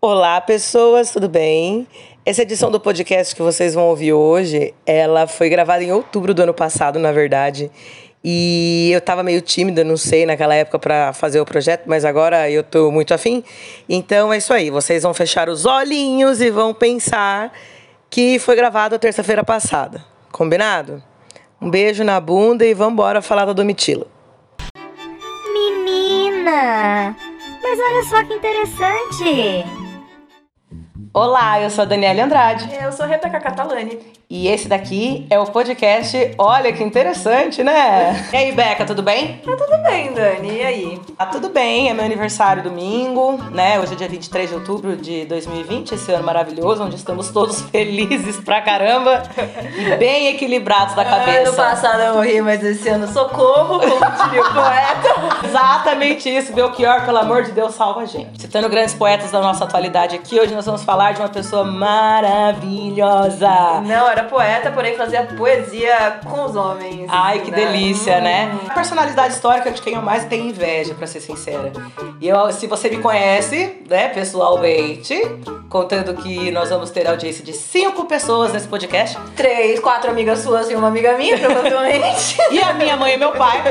Olá, pessoas, tudo bem? Essa edição do podcast que vocês vão ouvir hoje, ela foi gravada em outubro do ano passado, na verdade. E eu estava meio tímida, não sei, naquela época para fazer o projeto, mas agora eu estou muito afim. Então é isso aí, vocês vão fechar os olhinhos e vão pensar que foi gravado a terça-feira passada. Combinado? Um beijo na bunda e vamos embora falar da Domitila. Menina, mas olha só que interessante. Olá, eu sou a Daniela Andrade. Eu sou a Rebecca Catalani. E esse daqui é o podcast Olha Que Interessante, né? E aí, Beca, tudo bem? Tá tudo bem, Dani. E aí? Tá tudo bem, é meu aniversário domingo, né? Hoje é dia 23 de outubro de 2020, esse ano maravilhoso, onde estamos todos felizes pra caramba e bem equilibrados da cabeça. Ano passado eu morri, mas esse ano socorro, como diria o poeta. Exatamente isso, Belchior, pelo amor de Deus, salva a gente. Citando grandes poetas da nossa atualidade aqui, hoje nós vamos falar de uma pessoa maravilhosa. Não era poeta, porém fazia poesia com os homens. Ai, que delícia, né? A personalidade histórica de quem eu mais tenho inveja, pra ser sincera. E eu, se você me conhece, né, pessoalmente, contando que nós vamos ter audiência de 5 pessoas nesse podcast. 3, 4 amigas suas e uma amiga minha, provavelmente. E a minha mãe e meu pai.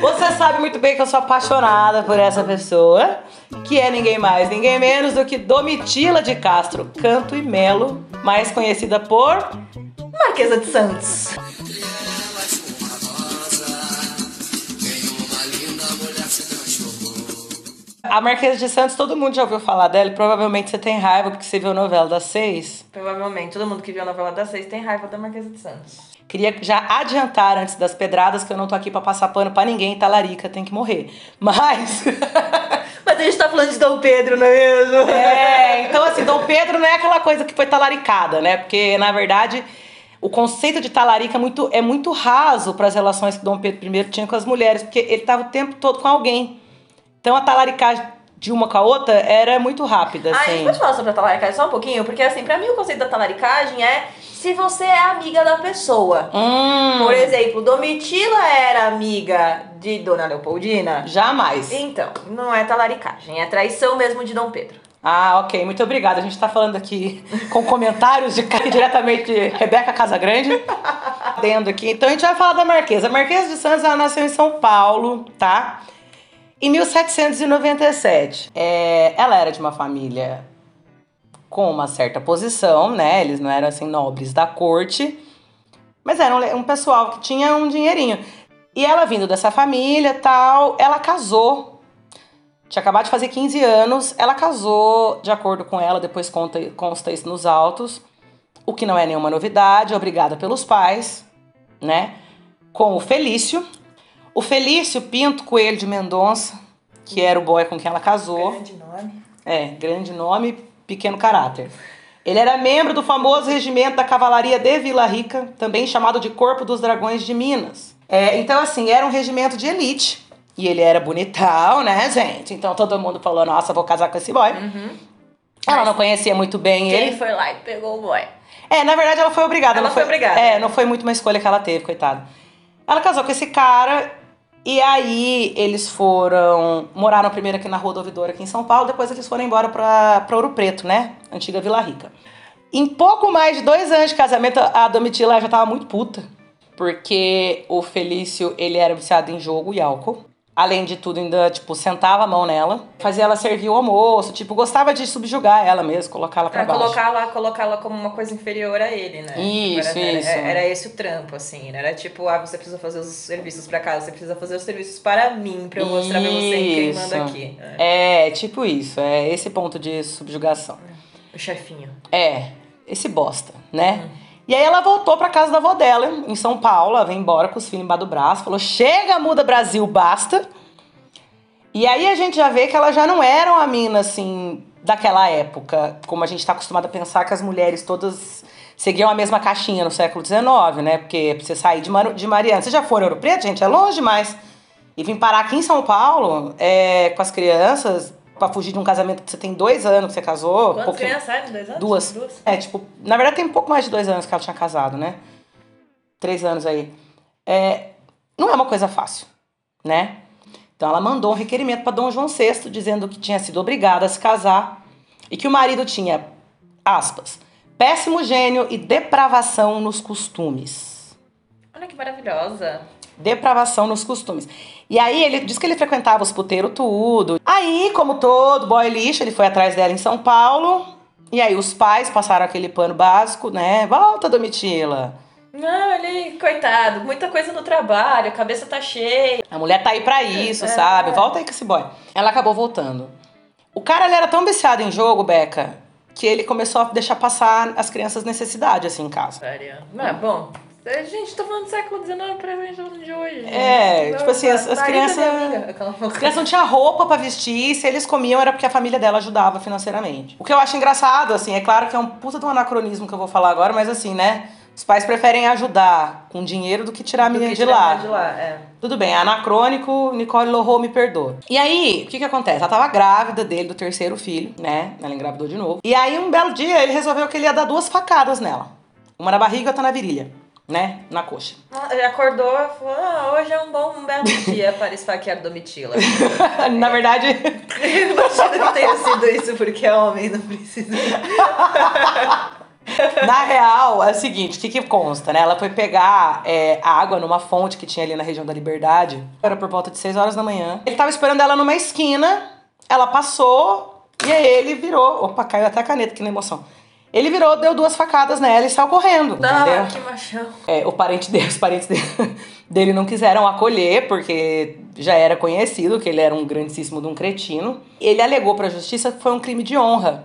Você sabe muito bem que eu sou apaixonada por essa pessoa, que é ninguém mais, ninguém menos do que Domitila de Castro Canto e Melo, mais conhecida por Marquesa de Santos. A Marquesa de Santos, todo mundo já ouviu falar dela e provavelmente você tem raiva porque você viu a novela das 6. Provavelmente, todo mundo que viu a novela das 6 tem raiva da Marquesa de Santos. Queria já adiantar antes das pedradas que eu não tô aqui pra passar pano pra ninguém, talarica tem que morrer. Mas... mas a gente tá falando de Dom Pedro, não é mesmo? É, então assim, Dom Pedro não é aquela coisa que foi talaricada, né? Porque, na verdade... o conceito de talarica é muito raso para as relações que Dom Pedro I tinha com as mulheres, porque ele estava o tempo todo com alguém. Então a talaricagem de uma com a outra era muito rápida. Assim. A gente pode falar sobre a talaricagem só um pouquinho? Porque assim, para mim o conceito da talaricagem é se você é amiga da pessoa. Por exemplo, Domitila era amiga de Dona Leopoldina? Jamais. Então, não é talaricagem, é traição mesmo de Dom Pedro. Ah, ok, muito obrigada. A gente tá falando aqui com comentários de diretamente de Rebecca Casagrande. Dentro aqui. Então a gente vai falar da Marquesa. A Marquesa de Santos, ela nasceu em São Paulo, tá? Em 1797. Ela era de uma família com uma certa posição, né? Eles não eram assim nobres da corte, mas eram um pessoal que tinha um dinheirinho. E ela, vindo dessa família, tal, ela casou. Tinha acabado de fazer 15 anos, ela casou, de acordo com ela, depois consta isso nos autos, o que não é nenhuma novidade, obrigada pelos pais, né, com o Felício. O Felício Pinto Coelho de Mendonça, que era o boy com quem ela casou. Grande nome. É, grande nome, pequeno caráter. Ele era membro do famoso regimento da Cavalaria de Vila Rica, também chamado de Corpo dos Dragões de Minas. Então, assim, era um regimento de elite. E ele era bonitão, né, gente? Então todo mundo falou, nossa, vou casar com esse boy. Uhum. Ela mas não conhecia muito bem ele. Quem foi lá e pegou o boy? Na verdade ela foi obrigada. Ela foi obrigada. Não foi muito uma escolha que ela teve, coitada. Ela casou com esse cara e aí eles foram... moraram primeiro aqui na Rua do Ouvidor, aqui em São Paulo. Depois eles foram embora pra Ouro Preto, né? Antiga Vila Rica. Em pouco mais de 2 anos de casamento, a Domitila já tava muito puta. Porque o Felício, ele era viciado em jogo e álcool. Além de tudo, ainda, tipo, sentava a mão nela, fazia ela servir o almoço, tipo, gostava de subjugar ela mesmo, colocá-la pra baixo. Colocá-la como uma coisa inferior a ele, né? Isso. Era esse o trampo, assim, né? Era tipo, você precisa fazer os serviços pra casa, você precisa fazer os serviços para mim, pra eu mostrar pra você quem manda aqui. Tipo isso, é esse ponto de subjugação. O chefinho. Esse bosta, né? E aí ela voltou pra casa da avó dela, em São Paulo, ela veio embora com os filhos embaixo do braço, falou, chega, muda Brasil, basta. E aí a gente já vê que ela já não era uma mina, assim, daquela época, como a gente tá acostumado a pensar que as mulheres todas seguiam a mesma caixinha no século XIX, né? Porque pra você sair de Mariana, vocês já foram a Ouro Preto, gente? É longe demais. E vim parar aqui em São Paulo, com as crianças... pra fugir de um casamento que você tem 2 anos que você casou. Quantas crianças saem? 2 anos? Duas. Na verdade tem um pouco mais de 2 anos que ela tinha casado, né? 3 anos aí. Não é uma coisa fácil, né? Então ela mandou um requerimento pra Dom João VI, dizendo que tinha sido obrigada a se casar. e que o marido tinha, aspas, péssimo gênio e depravação nos costumes. Olha que maravilhosa. Depravação nos costumes. E aí ele diz que ele frequentava os puteiros tudo. Aí, como todo boy lixo, ele foi atrás dela em São Paulo. E aí os pais passaram aquele pano básico, né? Volta, Domitila. Não, ele, coitado, muita coisa no trabalho, a cabeça tá cheia. A mulher tá aí pra isso, sabe? Volta aí com esse boy. Ela acabou voltando. O cara, ele era tão viciado em jogo, Beca, que ele começou a deixar passar as crianças necessidade, assim, em casa. Sério? Mas, bom... A gente tá falando do século XIX, presente de hoje. É, né? Tipo assim, as crianças... As crianças não tinham roupa pra vestir, se eles comiam era porque a família dela ajudava financeiramente. O que eu acho engraçado, assim, é claro que é um puta de um anacronismo que eu vou falar agora, mas assim, né? Os pais preferem ajudar com dinheiro do que tirar a menina de lá. Tudo bem, é anacrônico, Nicole Laurent me perdoa. E aí, o que que acontece? Ela tava grávida dele, do terceiro filho, né? Ela engravidou de novo. E aí, um belo dia, ele resolveu que ele ia dar duas facadas nela. Uma na barriga e outra na virilha. Né? Na coxa. Ele acordou e falou, hoje é um belo dia para esfaquear Domitila. Na verdade... Eu imagino que tenha sido isso, porque é homem, não precisa... Na real, é o seguinte, o que consta, né? Ela foi pegar água numa fonte que tinha ali na região da Liberdade. Era por volta de 6 horas da manhã. Ele tava esperando ela numa esquina, ela passou, e aí ele virou... Opa, caiu até a caneta aqui na emoção. Ele virou, deu duas facadas nela e saiu correndo, entendeu? Que machão. É, os parentes dele não quiseram acolher, porque já era conhecido que ele era um grandíssimo de um cretino. Ele alegou pra justiça que foi um crime de honra,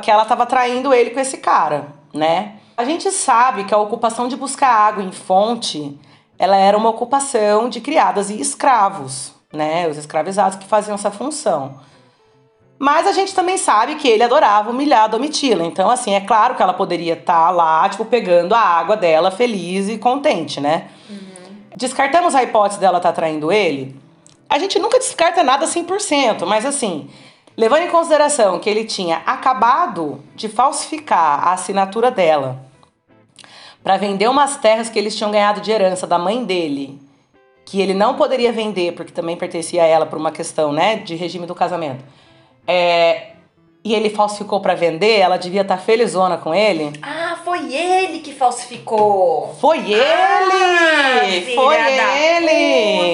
que ela tava traindo ele com esse cara, né? A gente sabe que a ocupação de buscar água em fonte, ela era uma ocupação de criadas e escravos, né? Os escravizados que faziam essa função. Mas a gente também sabe que ele adorava humilhar a Domitila. Então, assim, é claro que ela poderia estar lá, tipo, pegando a água dela feliz e contente, né? Uhum. Descartamos a hipótese dela estar traindo ele? A gente nunca descarta nada 100%, mas assim, levando em consideração que ele tinha acabado de falsificar a assinatura dela para vender umas terras que eles tinham ganhado de herança da mãe dele, que ele não poderia vender porque também pertencia a ela por uma questão, né, de regime do casamento. E ele falsificou pra vender, ela devia estar felizona com ele. Ah, foi ele que falsificou! Foi ele!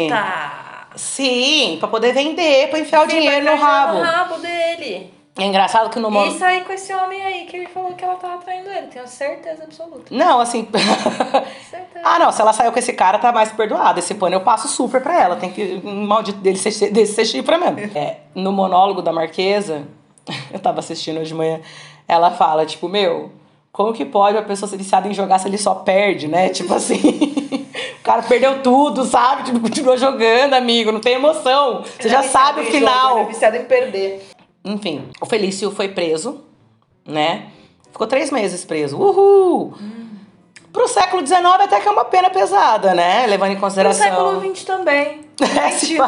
Puta. Sim, pra poder vender, pra enfiar o dinheiro no rabo. No rabo dele. É engraçado que no mundo... E sair com esse homem aí, que ele falou que ela tava traindo ele, tenho certeza absoluta. Não, assim... Certeza. Ah, não, se ela saiu com esse cara, tá mais perdoada. Esse pano eu passo super pra ela, tem que... Um maldito desse ser chifra mesmo. No monólogo da Marquesa, eu tava assistindo hoje de manhã, ela fala, tipo, meu, como que pode uma pessoa ser viciada em jogar se ele só perde, né? Tipo assim... O cara perdeu tudo, sabe? Tipo, continuou jogando, amigo, não tem emoção. Você já sabe o final. É viciado em perder. Enfim, o Felício foi preso, né? Ficou 3 meses preso. Uhul! Pro século XIX até que é uma pena pesada, né? Levando em consideração... Pro século XX também. Pro XXI,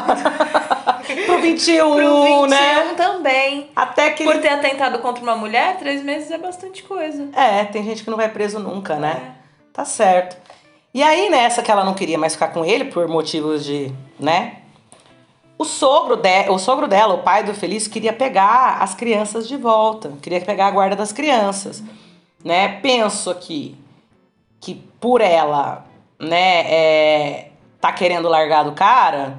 né? Pro XXI também. Até que... Por ter atentado contra uma mulher, 3 meses é bastante coisa. É, tem gente que não vai preso nunca, né? É. Tá certo. E aí, nessa que ela não queria mais ficar com ele, por motivos de, né... O sogro dela, o pai do Felício, queria pegar as crianças de volta. Queria pegar a guarda das crianças, né? Penso aqui que por ela, né, tá querendo largar do cara,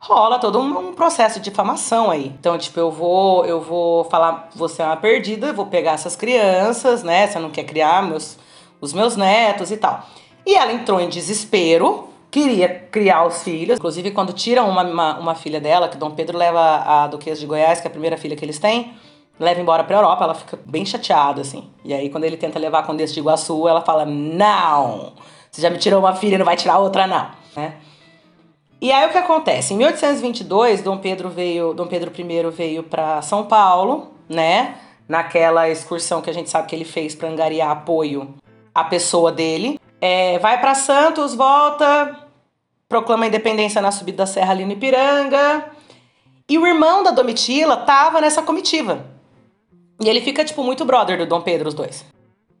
rola todo um processo de difamação aí. Então, tipo, eu vou falar, você é uma perdida, eu vou pegar essas crianças, né? Você não quer criar os meus netos e tal. E ela entrou em desespero. Queria criar os filhos. Inclusive, quando tiram uma filha dela, que Dom Pedro leva a Duquesa de Goiás, que é a primeira filha que eles têm, leva embora pra Europa, ela fica bem chateada, assim. E aí, quando ele tenta levar a Condessa de Iguaçu, ela fala, não! Você já me tirou uma filha, não vai tirar outra, não. Né? E aí, o que acontece? Em 1822, Dom Pedro I veio pra São Paulo, né? Naquela excursão que a gente sabe que ele fez pra angariar apoio à pessoa dele. Vai pra Santos, volta... Proclama a independência na subida da serra ali no Ipiranga. E o irmão da Domitila tava nessa comitiva. E ele fica, tipo, muito brother do Dom Pedro, os dois.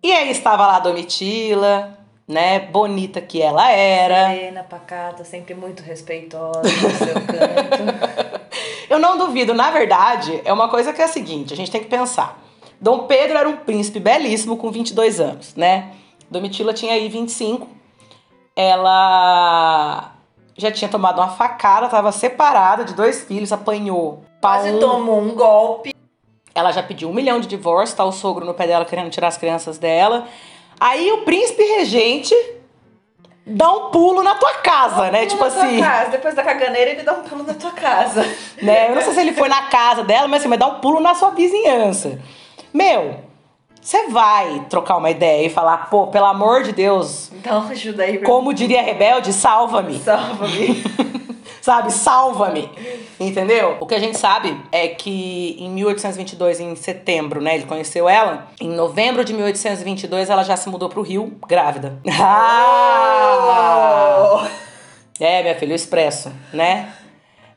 E aí estava lá a Domitila, né? Bonita que ela era. Serena, pacata, sempre muito respeitosa no seu canto. Eu não duvido. Na verdade, é uma coisa que é a seguinte. A gente tem que pensar. Dom Pedro era um príncipe belíssimo com 22 anos, né? Domitila tinha aí 25. Ela já tinha tomado uma facada, estava separada de dois filhos, apanhou. Quase tomou um golpe. Ela já pediu 1 milhão de divórcio, tá o sogro no pé dela querendo tirar as crianças dela. Aí o príncipe regente dá um pulo na tua casa, né? Tipo assim. Depois da caganeira ele dá um pulo na tua casa. Né? Eu não sei se ele foi na casa dela, mas assim, mas dá um pulo na sua vizinhança. Meu, você vai trocar uma ideia e falar, pô, pelo amor de Deus... Então, ajuda aí. Como diria a rebelde, salva-me. Salva-me. Sabe? Salva-me. Entendeu? O que a gente sabe é que em 1822, em setembro, né, ele conheceu ela. Em novembro de 1822, ela já se mudou pro Rio, grávida. Oh! É, minha filha, o expresso, né?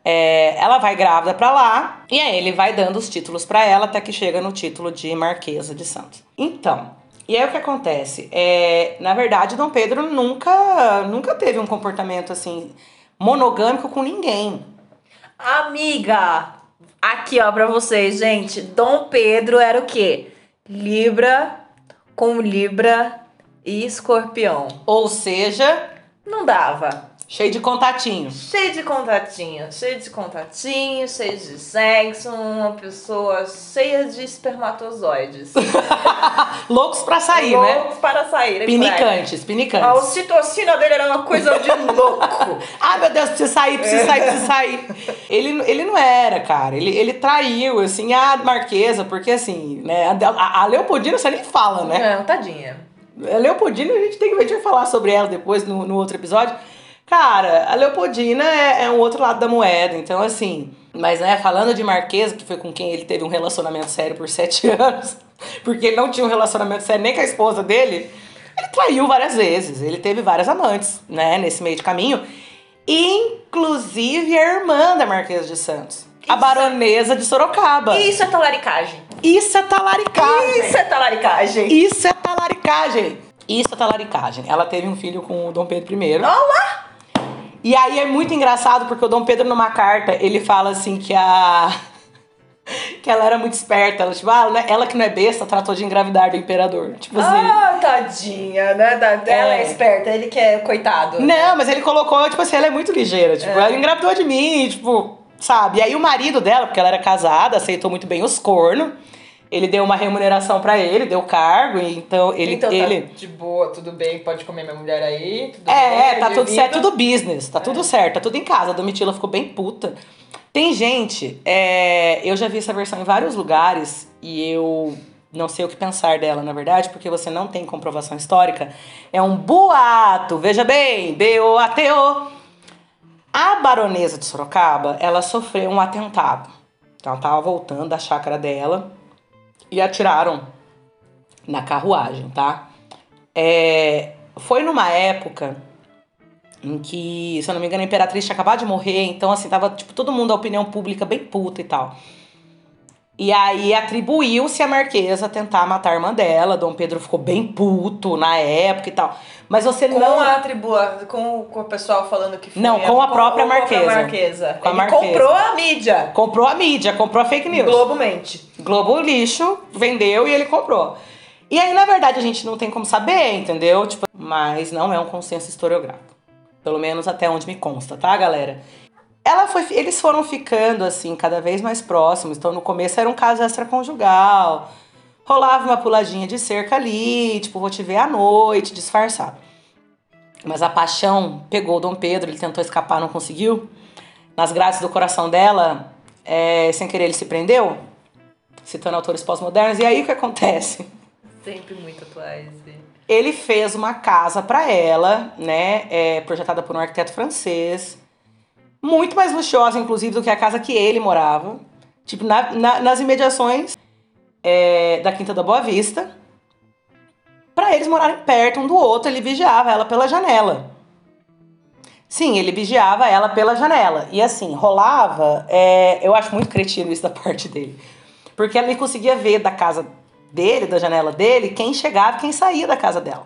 É, ela vai grávida pra lá e aí ele vai dando os títulos pra ela até que chega no título de Marquesa de Santos. Então, e aí o que acontece? É, na verdade, Dom Pedro nunca teve um comportamento assim monogâmico com ninguém. Amiga, aqui ó pra vocês, gente, Dom Pedro era o quê? Libra com Libra e Escorpião. Ou seja, não dava. Cheio de contatinho. Cheio de contatinho. Cheio de contatinho, cheio de sexo. Uma pessoa cheia de espermatozoides. Loucos pra sair, né? Loucos para sair. Pinicantes, pinicantes. A ocitocina dele era uma coisa de louco. Ah, meu Deus, preciso sair, preciso sair, preciso sair. Ele não era, cara. Ele traiu, assim, a Marquesa, porque assim, né? A Leopoldina você nem fala, né? Não, tadinha. A Leopoldina, a gente vai falar sobre ela depois, no outro episódio. Cara, a Leopoldina é um outro lado da moeda, então assim... Mas, né, falando de Marquesa, que foi com quem ele teve um relacionamento sério por 7 anos, porque ele não tinha um relacionamento sério nem com a esposa dele, ele traiu várias vezes, ele teve várias amantes, né, nesse meio de caminho. Inclusive a irmã da Marquesa de Santos, a Baronesa de Sorocaba. Isso é talaricagem. Isso é talaricagem. Isso é talaricagem. Isso é talaricagem. Isso é talaricagem. Ela teve um filho com o Dom Pedro I. Olá! E aí é muito engraçado, porque o Dom Pedro, numa carta, ele fala assim que ela era muito esperta. Ela, tipo, ela que não é besta, tratou de engravidar do imperador. Tipo assim... Ah, tadinha, né? Ela é esperta, ele que é coitado. Não, né? Mas ele colocou, tipo assim, ela é muito ligeira. Tipo, ela engravidou de mim, tipo, sabe? E aí o marido dela, porque ela era casada, aceitou muito bem os cornos. Ele deu uma remuneração pra ele, deu cargo, então ele... Então tá de boa, tudo bem, pode comer minha mulher aí, tudo bem, tá tudo certo, tudo business, tá tudo certo, tá tudo em casa. A Domitila ficou bem puta. Tem gente, eu já vi essa versão em vários lugares e eu não sei o que pensar dela, na verdade, porque você não tem comprovação histórica. É um boato, veja bem, B-O-A-T-O. A Baronesa de Sorocaba, ela sofreu um atentado. Então ela tava voltando da chácara dela... E atiraram na carruagem, tá? Foi numa época em que, se eu não me engano, a Imperatriz tinha acabado de morrer. Então, assim, tava, tipo, todo mundo, a opinião pública bem puta e tal. E aí, atribuiu-se a Marquesa tentar matar a irmã dela. Dom Pedro ficou bem puto na época e tal. Mas você não... Com o pessoal falando que foi... Não, com a própria Marquesa. Com a Marquesa. Comprou a mídia. Comprou a mídia, comprou a fake news. Globomente. Globo lixo, vendeu e ele comprou. E aí, na verdade, a gente não tem como saber, entendeu? Tipo, mas não é um consenso historiográfico. Pelo menos até onde me consta, tá, galera? Eles foram ficando, assim, cada vez mais próximos. Então, no começo, era um caso extraconjugal. Rolava uma puladinha de cerca ali, tipo, vou te ver à noite, disfarçado. Mas a paixão pegou o Dom Pedro, ele tentou escapar, não conseguiu. Nas grades do coração dela, sem querer, ele se prendeu. Citando autores pós-modernos. E aí, o que acontece? Sempre muito atuais, hein? Ele fez uma casa pra ela, né? Projetada por um arquiteto francês. Muito mais luxuosa, inclusive, do que a casa que ele morava. Tipo, nas imediações da Quinta da Boa Vista. Pra eles morarem perto um do outro, ele vigiava ela pela janela. Sim, ele vigiava ela pela janela. E assim, rolava... eu acho muito cretino isso da parte dele. Porque ele conseguia ver da casa dele, da janela dele, quem chegava e quem saía da casa dela.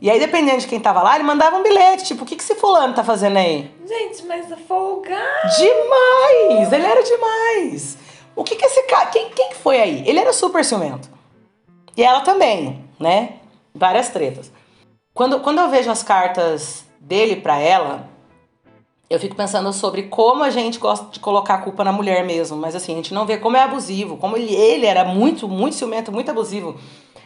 E aí, dependendo de quem tava lá, ele mandava um bilhete. Tipo, o que esse fulano tá fazendo aí? Gente, mas folgado! Demais! Ele era demais! O que esse cara... Quem foi aí? Ele era super ciumento. E ela também, né? Várias tretas. Quando eu vejo as cartas dele pra ela, eu fico pensando sobre como a gente gosta de colocar a culpa na mulher mesmo. Mas assim, a gente não vê como é abusivo. Como ele era muito, muito ciumento, muito abusivo.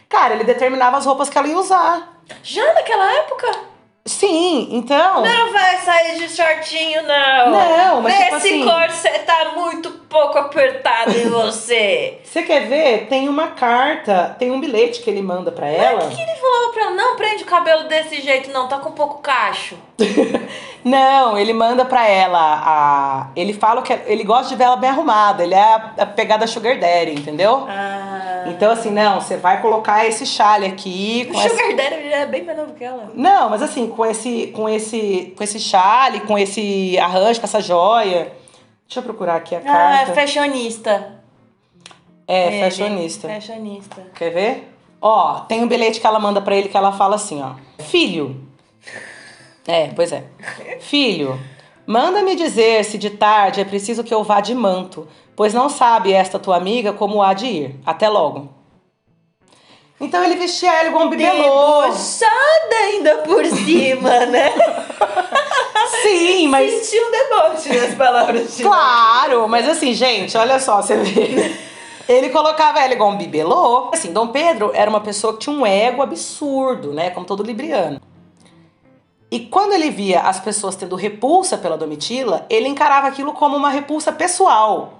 Cara, ele determinava as roupas que ela ia usar. Já naquela época... Sim, então... Não vai sair de shortinho, não. Não, mas tipo assim... Esse corset tá muito pouco apertado em você. Você quer ver? Tem uma carta, tem um bilhete que ele manda pra ela. Mas o que ele falava pra ela? Não prende o cabelo desse jeito, não. Tá com pouco cacho. Não, ele manda pra ela a... Ele fala que ele gosta de ver ela bem arrumada. Ele é a pegada sugar daddy, entendeu? Ah. Então assim, não, você vai colocar esse chale aqui... Com o sugar daddy é bem menor do que ela. Não, mas assim... Com esse chale, com esse arranjo, com essa joia. Deixa eu procurar aqui a carta. Ah, fashionista. É, fashionista. Fashionista. Quer ver? Ó, tem um bilhete que ela manda pra ele que ela fala assim, ó. Filho. É, pois é. Filho, manda-me dizer se de tarde é preciso que eu vá de manto, pois não sabe esta tua amiga como há de ir. Até logo. Então ele vestia ela igual um bibelô. Debochada ainda por cima, né? Sim, mas... Sentiu um deboche nas palavras de Claro, mas assim, gente, olha só, você vê. Ele colocava ela igual um bibelô. Assim, Dom Pedro era uma pessoa que tinha um ego absurdo, né? Como todo libriano. E quando ele via as pessoas tendo repulsa pela Domitila, ele encarava aquilo como uma repulsa pessoal.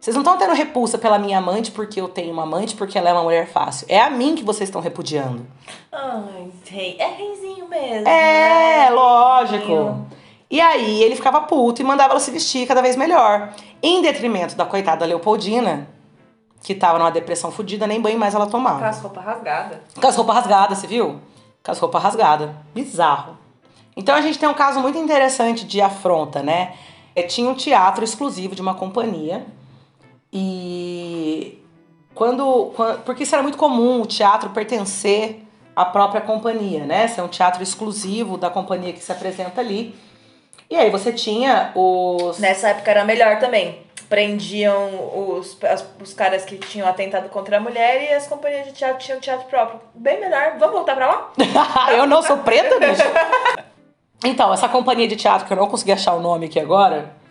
Vocês não estão tendo repulsa pela minha amante porque eu tenho uma amante, porque ela é uma mulher fácil. É a mim que vocês estão repudiando. Ai, sei. É reizinho mesmo. É, né? Lógico. E aí ele ficava puto e mandava ela se vestir cada vez melhor. Em detrimento da coitada Leopoldina, que tava numa depressão fodida, nem banho mais ela tomava. Com as roupas rasgadas. Com as roupas rasgadas, você viu? Com as roupas rasgadas. Bizarro. Então a gente tem um caso muito interessante de afronta, né? Tinha um teatro exclusivo de uma companhia... E porque isso era muito comum, o teatro pertencer à própria companhia, né? Isso é um teatro exclusivo da companhia que se apresenta ali. E aí você tinha os... Nessa época era melhor também. Prendiam os caras que tinham atentado contra a mulher e as companhias de teatro tinham teatro próprio. Bem melhor. Vamos voltar pra lá? Eu não sou preta, bicho. Então, essa companhia de teatro, que eu não consegui achar o nome aqui agora...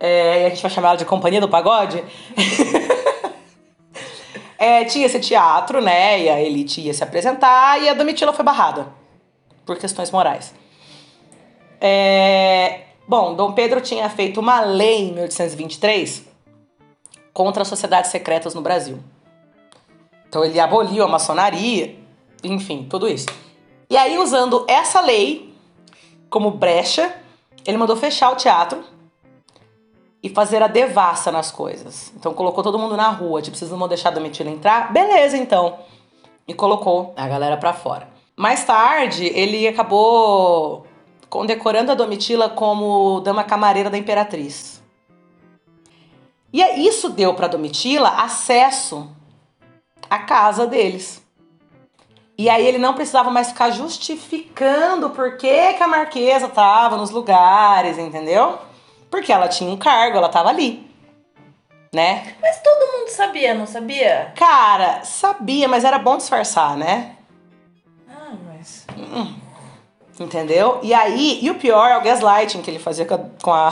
e a gente vai chamar ela de Companhia do Pagode. Tinha esse teatro, né? E a elite ia se apresentar e a Domitila foi barrada por questões morais. Bom, Dom Pedro tinha feito uma lei em 1823 contra as sociedades secretas no Brasil. Então ele aboliu a maçonaria, enfim, tudo isso. E aí, usando essa lei como brecha, ele mandou fechar o teatro e fazer a devassa nas coisas. Então colocou todo mundo na rua, tipo, vocês não vão deixar a Domitila entrar? Beleza, então. E colocou a galera pra fora. Mais tarde, ele acabou condecorando a Domitila como dama camareira da Imperatriz. E isso deu pra Domitila acesso à casa deles. E aí ele não precisava mais ficar justificando por que a Marquesa tava nos lugares, entendeu? Porque ela tinha um cargo, ela tava ali, né? Mas todo mundo sabia, não sabia? Cara, sabia, mas era bom disfarçar, né? Ah, mas... Entendeu? E aí, e o pior é o gaslighting que ele fazia com a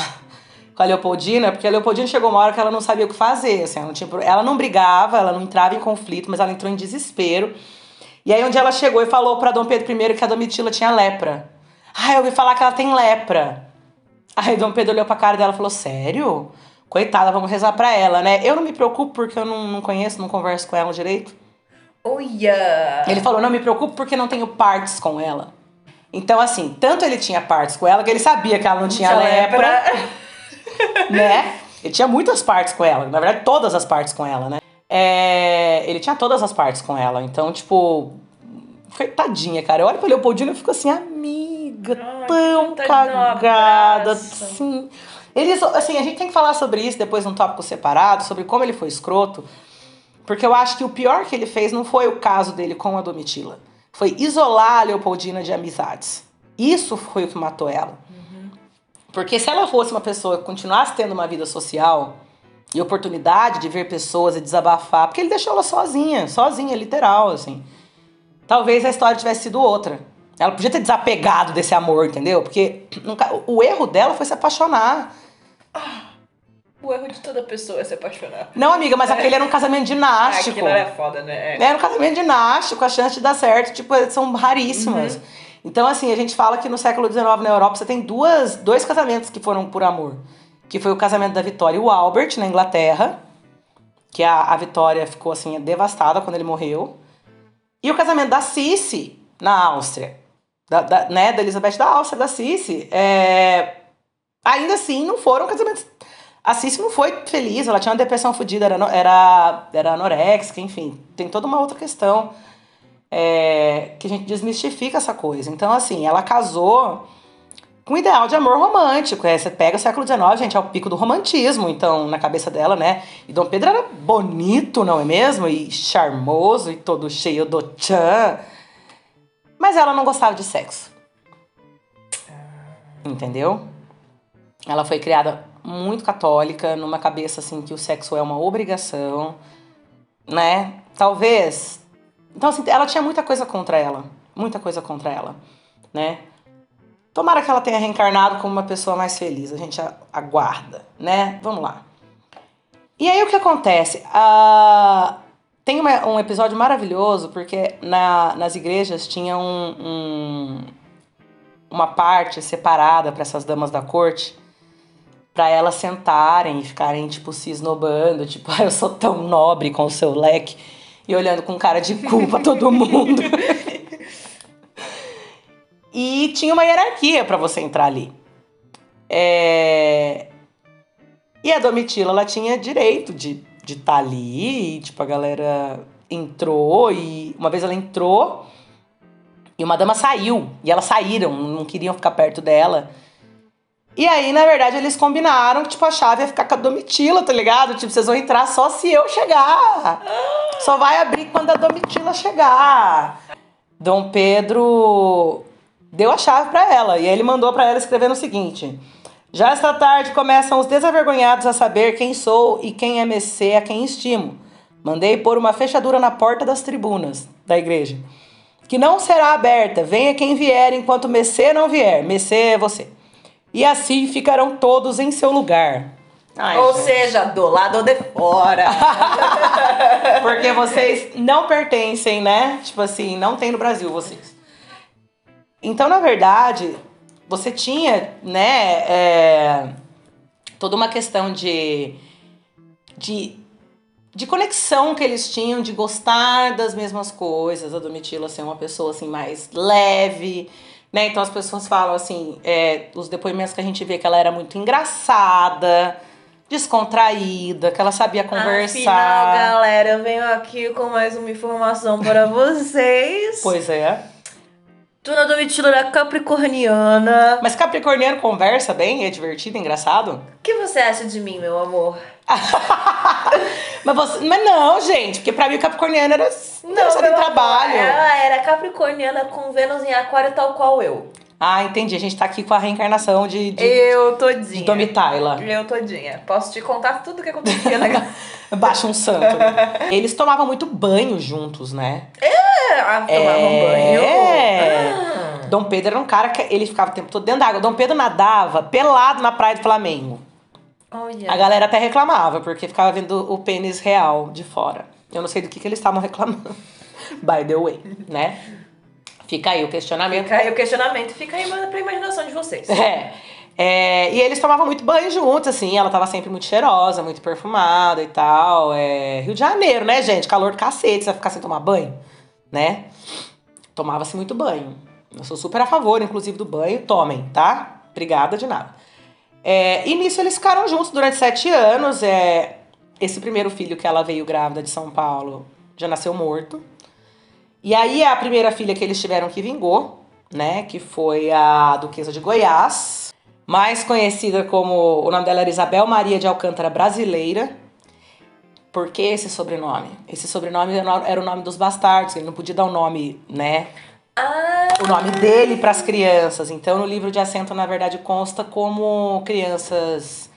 Leopoldina, porque a Leopoldina chegou uma hora que ela não sabia o que fazer, assim, ela não brigava, ela não entrava em conflito, mas ela entrou em desespero. E aí um dia ela chegou e falou pra Dom Pedro I que a Domitila tinha lepra. Ah, eu ouvi falar que ela tem lepra. Aí Dom Pedro olhou pra cara dela e falou, sério? Coitada, vamos rezar pra ela, né? Eu não me preocupo porque eu não conheço, não converso com ela direito. Olha! Ele falou, não me preocupo porque não tenho partes com ela. Então, assim, tanto ele tinha partes com ela, que ele sabia que ela não tinha lepra. Né? Ele tinha muitas partes com ela. Na verdade, todas as partes com ela, né? Ele tinha todas as partes com ela. Então, tipo... Coitadinha, cara. Eu olho pra Leopoldina e fico assim, amiga, ai, tão cagada. Assim. Eles, assim, a gente tem que falar sobre isso depois num tópico separado, sobre como ele foi escroto. Porque eu acho que o pior que ele fez não foi o caso dele com a Domitila. Foi isolar a Leopoldina de amizades. Isso foi o que matou ela. Uhum. Porque se ela fosse uma pessoa que continuasse tendo uma vida social, e oportunidade de ver pessoas e desabafar, porque ele deixou ela sozinha, literal, assim. Talvez a história tivesse sido outra. Ela podia ter desapegado desse amor, entendeu? Porque o erro dela foi se apaixonar. O erro de toda pessoa é se apaixonar. Não, amiga, mas aquele era um casamento dinástico. Aquilo era foda, né? Era um casamento dinástico, a chance de dar certo, tipo, são raríssimas. Uhum. Então, assim, a gente fala que no século XIX, na Europa, você tem dois casamentos que foram por amor. Que foi o casamento da Vitória e o Albert, na Inglaterra. Que a Vitória ficou, assim, devastada quando ele morreu. E o casamento da Sissi, na Áustria. Da Elizabeth da Áustria, da Sissi. Ainda assim, não foram casamentos... A Sissi não foi feliz, ela tinha uma depressão fodida, era anoréxica, enfim. Tem toda uma outra questão que a gente desmistifica essa coisa. Então, assim, ela casou com um ideal de amor romântico. Você pega o século XIX, gente, é o pico do romantismo, então, na cabeça dela, né? E Dom Pedro era bonito, não é mesmo? E charmoso, e todo cheio do tchan. Mas ela não gostava de sexo. Entendeu? Ela foi criada... muito católica, numa cabeça assim que o sexo é uma obrigação, né? Talvez. Então, assim, ela tinha muita coisa contra ela, né? Tomara que ela tenha reencarnado como uma pessoa mais feliz, a gente aguarda, né? Vamos lá. E aí o que acontece? Tem um episódio maravilhoso, porque nas igrejas tinha uma parte separada para essas damas da corte. Pra elas sentarem e ficarem, tipo, se esnobando. Tipo, eu sou tão nobre com o seu leque. E olhando com cara de culpa todo mundo. E tinha uma hierarquia pra você entrar ali. E a Domitila, ela tinha direito de tá ali. E, tipo, a galera entrou. E uma vez ela entrou. E uma dama saiu. E elas saíram, não queriam ficar perto dela. E aí, na verdade, eles combinaram que, tipo, a chave ia ficar com a Domitila, tá ligado? Tipo, vocês vão entrar só se eu chegar. Só vai abrir quando a Domitila chegar. Dom Pedro deu a chave pra ela. E aí ele mandou pra ela escrevendo o seguinte. Já esta tarde começam os desavergonhados a saber quem sou e quem é Messê, a quem estimo. Mandei pôr uma fechadura na porta das tribunas da igreja. Que não será aberta. Venha quem vier enquanto Messê não vier. Messê é você. E assim ficarão todos em seu lugar. Ai, ou gente. Seja, do lado ou de fora. Porque vocês não pertencem, né? Tipo assim, não tem no Brasil vocês. Então, na verdade, você tinha, né? Toda uma questão de conexão que eles tinham, de gostar das mesmas coisas. A Domitila ser uma pessoa assim, mais leve... Né? Então as pessoas falam assim, os depoimentos que a gente vê que ela era muito engraçada, descontraída, que ela sabia conversar. Afinal, galera, eu venho aqui com mais uma informação para vocês. Pois é. Dona Domitila era capricorniana. Mas capricorniano conversa bem, é divertido, é engraçado? O que você acha de mim, meu amor? Mas não, gente, porque pra mim o capricorniano era interessado em trabalho. Ela era capricorniana com Vênus em Aquário, tal qual eu. Ah, entendi. A gente tá aqui com a reencarnação de eu todinha. De Domitila. Eu todinha. Posso te contar tudo o que acontecia na casa. Baixa um santo. Eles tomavam muito banho juntos, né? Tomavam banho. Dom Pedro era um cara que ele ficava o tempo todo dentro d'água. Dom Pedro nadava pelado na praia do Flamengo. Oh, yeah. A galera até reclamava, porque ficava vendo o pênis real de fora. Eu não sei do que eles estavam reclamando. By the way, né? Fica aí o questionamento. Fica aí pra imaginação de vocês. E eles tomavam muito banho juntos, assim. Ela tava sempre muito cheirosa, muito perfumada e tal. Rio de Janeiro, né, gente? Calor do cacete. Você vai ficar sem tomar banho, né? Tomava-se muito banho. Eu sou super a favor, inclusive, do banho. Tomem, tá? Obrigada de nada. E nisso eles ficaram juntos durante 7 anos. Esse primeiro filho que ela veio grávida de São Paulo já nasceu morto. E aí, a primeira filha que eles tiveram que vingou, né? Que foi a Duquesa de Goiás, mais conhecida como... O nome dela era Isabel Maria de Alcântara Brasileira. Por que esse sobrenome? Esse sobrenome era o nome dos bastardos. Ele não podia dar o nome, né? O nome dele para as crianças. Então, no livro de assento, na verdade, consta como crianças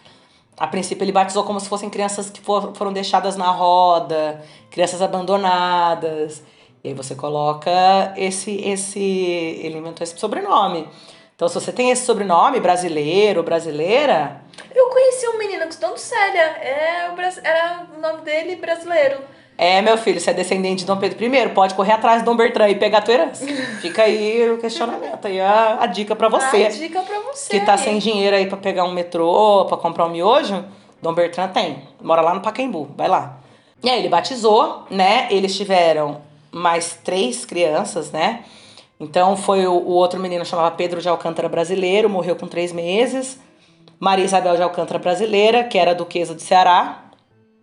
A princípio ele batizou como se fossem crianças que foram deixadas na roda, crianças abandonadas. E aí você coloca ele inventou esse sobrenome. Então, se você tem esse sobrenome brasileiro, brasileira... Eu conheci um menino que estudou no Célia. Era o nome dele brasileiro. É, meu filho, você é descendente de Dom Pedro I, pode correr atrás de Dom Bertrand e pegar a tua herança. Fica aí o questionamento, aí a dica pra você. A dica pra você. Que tá sem dinheiro aí pra pegar um metrô, pra comprar um miojo, Dom Bertrand tem. Mora lá no Pacaembu, vai lá. E aí ele batizou, né? Eles tiveram mais 3 crianças, né? Então foi o outro menino, chamava Pedro de Alcântara brasileiro, morreu com 3 meses. Maria Isabel de Alcântara brasileira, que era duquesa de Ceará,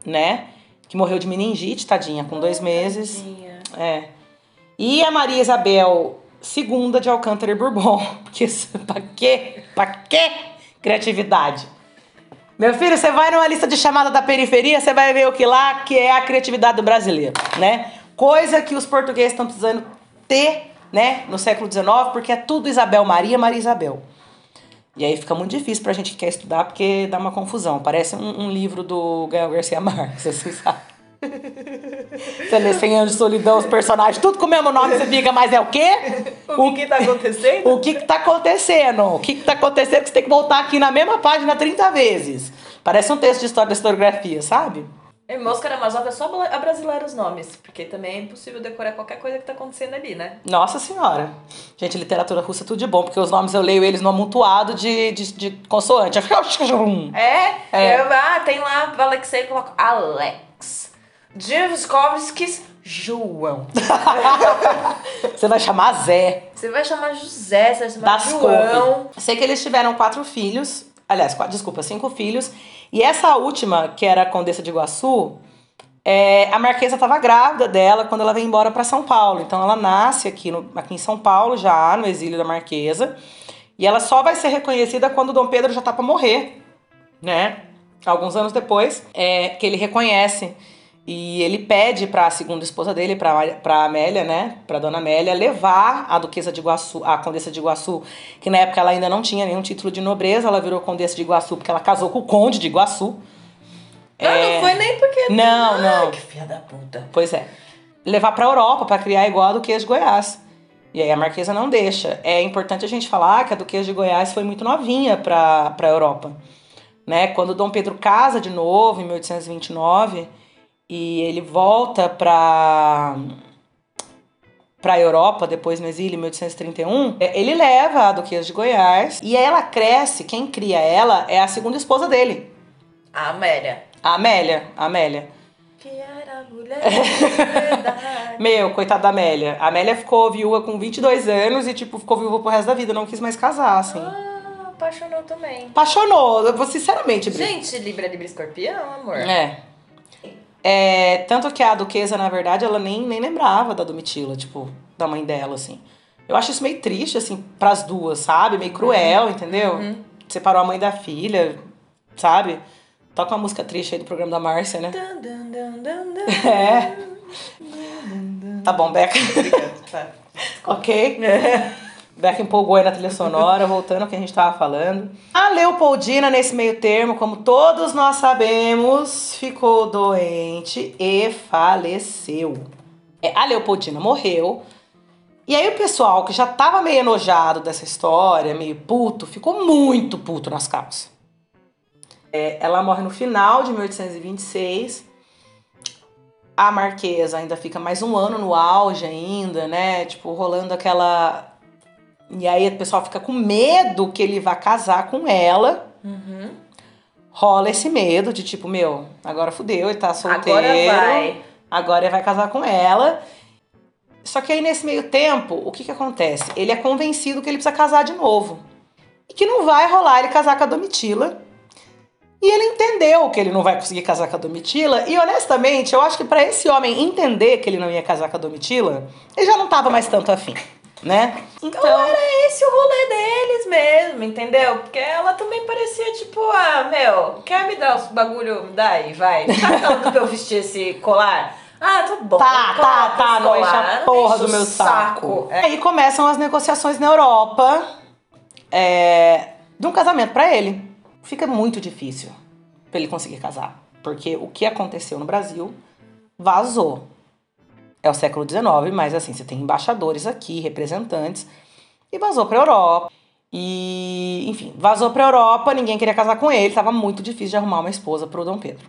né? Que morreu de meningite, tadinha, com 2 meses. Tadinha. É. E a Maria Isabel II de Alcântara e Bourbon. Porque pra quê? Pra quê? Criatividade. Meu filho, você vai numa lista de chamada da periferia, você vai ver o que lá, que é a criatividade do brasileiro, né? Coisa que os portugueses estão precisando ter, né? No século XIX, porque é tudo Isabel Maria, Maria Isabel. E aí fica muito difícil pra gente que quer estudar, porque dá uma confusão. Parece um livro do Gael Garcia Marques, assim, sabe? Você lê 100 anos de solidão, os personagens, tudo com o mesmo nome, você fica, mas é o quê? O que tá acontecendo? O que tá acontecendo? O que tá acontecendo que você tem que voltar aqui na mesma página 30 vezes? Parece um texto de história da historiografia, sabe? Irmãos Karamazov é só abrasileirar os nomes, porque também é impossível decorar qualquer coisa que tá acontecendo ali, né? Nossa senhora! Gente, literatura russa é tudo de bom, porque os nomes eu leio eles no amontoado de consoante. Tem lá o Alexei, coloca Alex. Divskovskis, João. Você vai chamar Zé. Você vai chamar José, você vai chamar das João. Couve. Sei que eles tiveram 4 filhos. Aliás, 5 filhos. E essa última, que era a Condessa de Iguaçu, a Marquesa estava grávida dela quando ela veio embora para São Paulo. Então ela nasce aqui em São Paulo, já no exílio da Marquesa. E ela só vai ser reconhecida quando o Dom Pedro já tá para morrer, né? Alguns anos depois, que ele reconhece. E ele pede para a segunda esposa dele, para Amélia, né? Para Dona Amélia, levar a Duquesa de Iguaçu, a Condessa de Iguaçu, que na época ela ainda não tinha nenhum título de nobreza, ela virou Condessa de Iguaçu porque ela casou com o Conde de Iguaçu. Não foi nem porque. Não. Ai, que filha da puta. Pois é. Levar para Europa para criar igual a Duquesa de Goiás. E aí a Marquesa não deixa. É importante a gente falar que a Duquesa de Goiás foi muito novinha para a Europa, né? Quando Dom Pedro casa de novo em 1829. E ele volta para a Europa, depois no exílio, em 1831. Ele leva a Duquesa de Goiás e ela cresce. Quem cria ela é a segunda esposa dele. A Amélia. A Amélia. Que era mulher de Meu, coitada da Amélia. A Amélia ficou viúva com 22 anos e, tipo, ficou viúva pro resto da vida. Não quis mais casar, assim. Ah, apaixonou também. Apaixonou. Eu vou sinceramente... Gente, Libra, escorpião, amor. Tanto que a duquesa, na verdade, ela nem lembrava da Domitila, tipo, da mãe dela, assim. Eu acho isso meio triste, assim, pras duas, sabe? Meio cruel, entendeu? Uhum. Separou a mãe da filha, sabe? Toca uma música triste aí do programa da Márcia, né? Dun, dun, dun, dun, dun. Tá bom, Beca. Obrigada, tá. Ok? Beca empolgou aí na trilha sonora, voltando ao que a gente tava falando. A Leopoldina, nesse meio termo, como todos nós sabemos, ficou doente e faleceu. A Leopoldina morreu. E aí o pessoal que já tava meio enojado dessa história, meio puto, ficou muito puto nas calças. Ela morre no final de 1826. A Marquesa ainda fica mais um ano no auge ainda, né? Tipo, rolando aquela... E aí o pessoal fica com medo que ele vá casar com ela. Uhum. Rola esse medo de tipo, meu, agora fudeu, ele tá solteiro. Agora ele vai casar com ela. Só que aí nesse meio tempo, o que acontece? Ele é convencido que ele precisa casar de novo. E que não vai rolar ele casar com a Domitila. E ele entendeu que ele não vai conseguir casar com a Domitila. E honestamente, eu acho que pra esse homem entender que ele não ia casar com a Domitila, ele já não tava mais tanto afim. Né? Então era esse o rolê deles mesmo, entendeu? Porque ela também parecia tipo, quer me dar os bagulho? Me dá aí, vai. Tá falando pra eu vestir esse colar? Ah, tá bom. Tá, não enche a porra do meu saco. Aí começam as negociações na Europa de um casamento pra ele. Fica muito difícil. para ele conseguir casar. Porque o que aconteceu no Brasil vazou. É o século XIX, mas assim, você tem embaixadores aqui, representantes, e vazou para a Europa. E, enfim, vazou para a Europa, ninguém queria casar com ele, estava muito difícil de arrumar uma esposa para o Dom Pedro.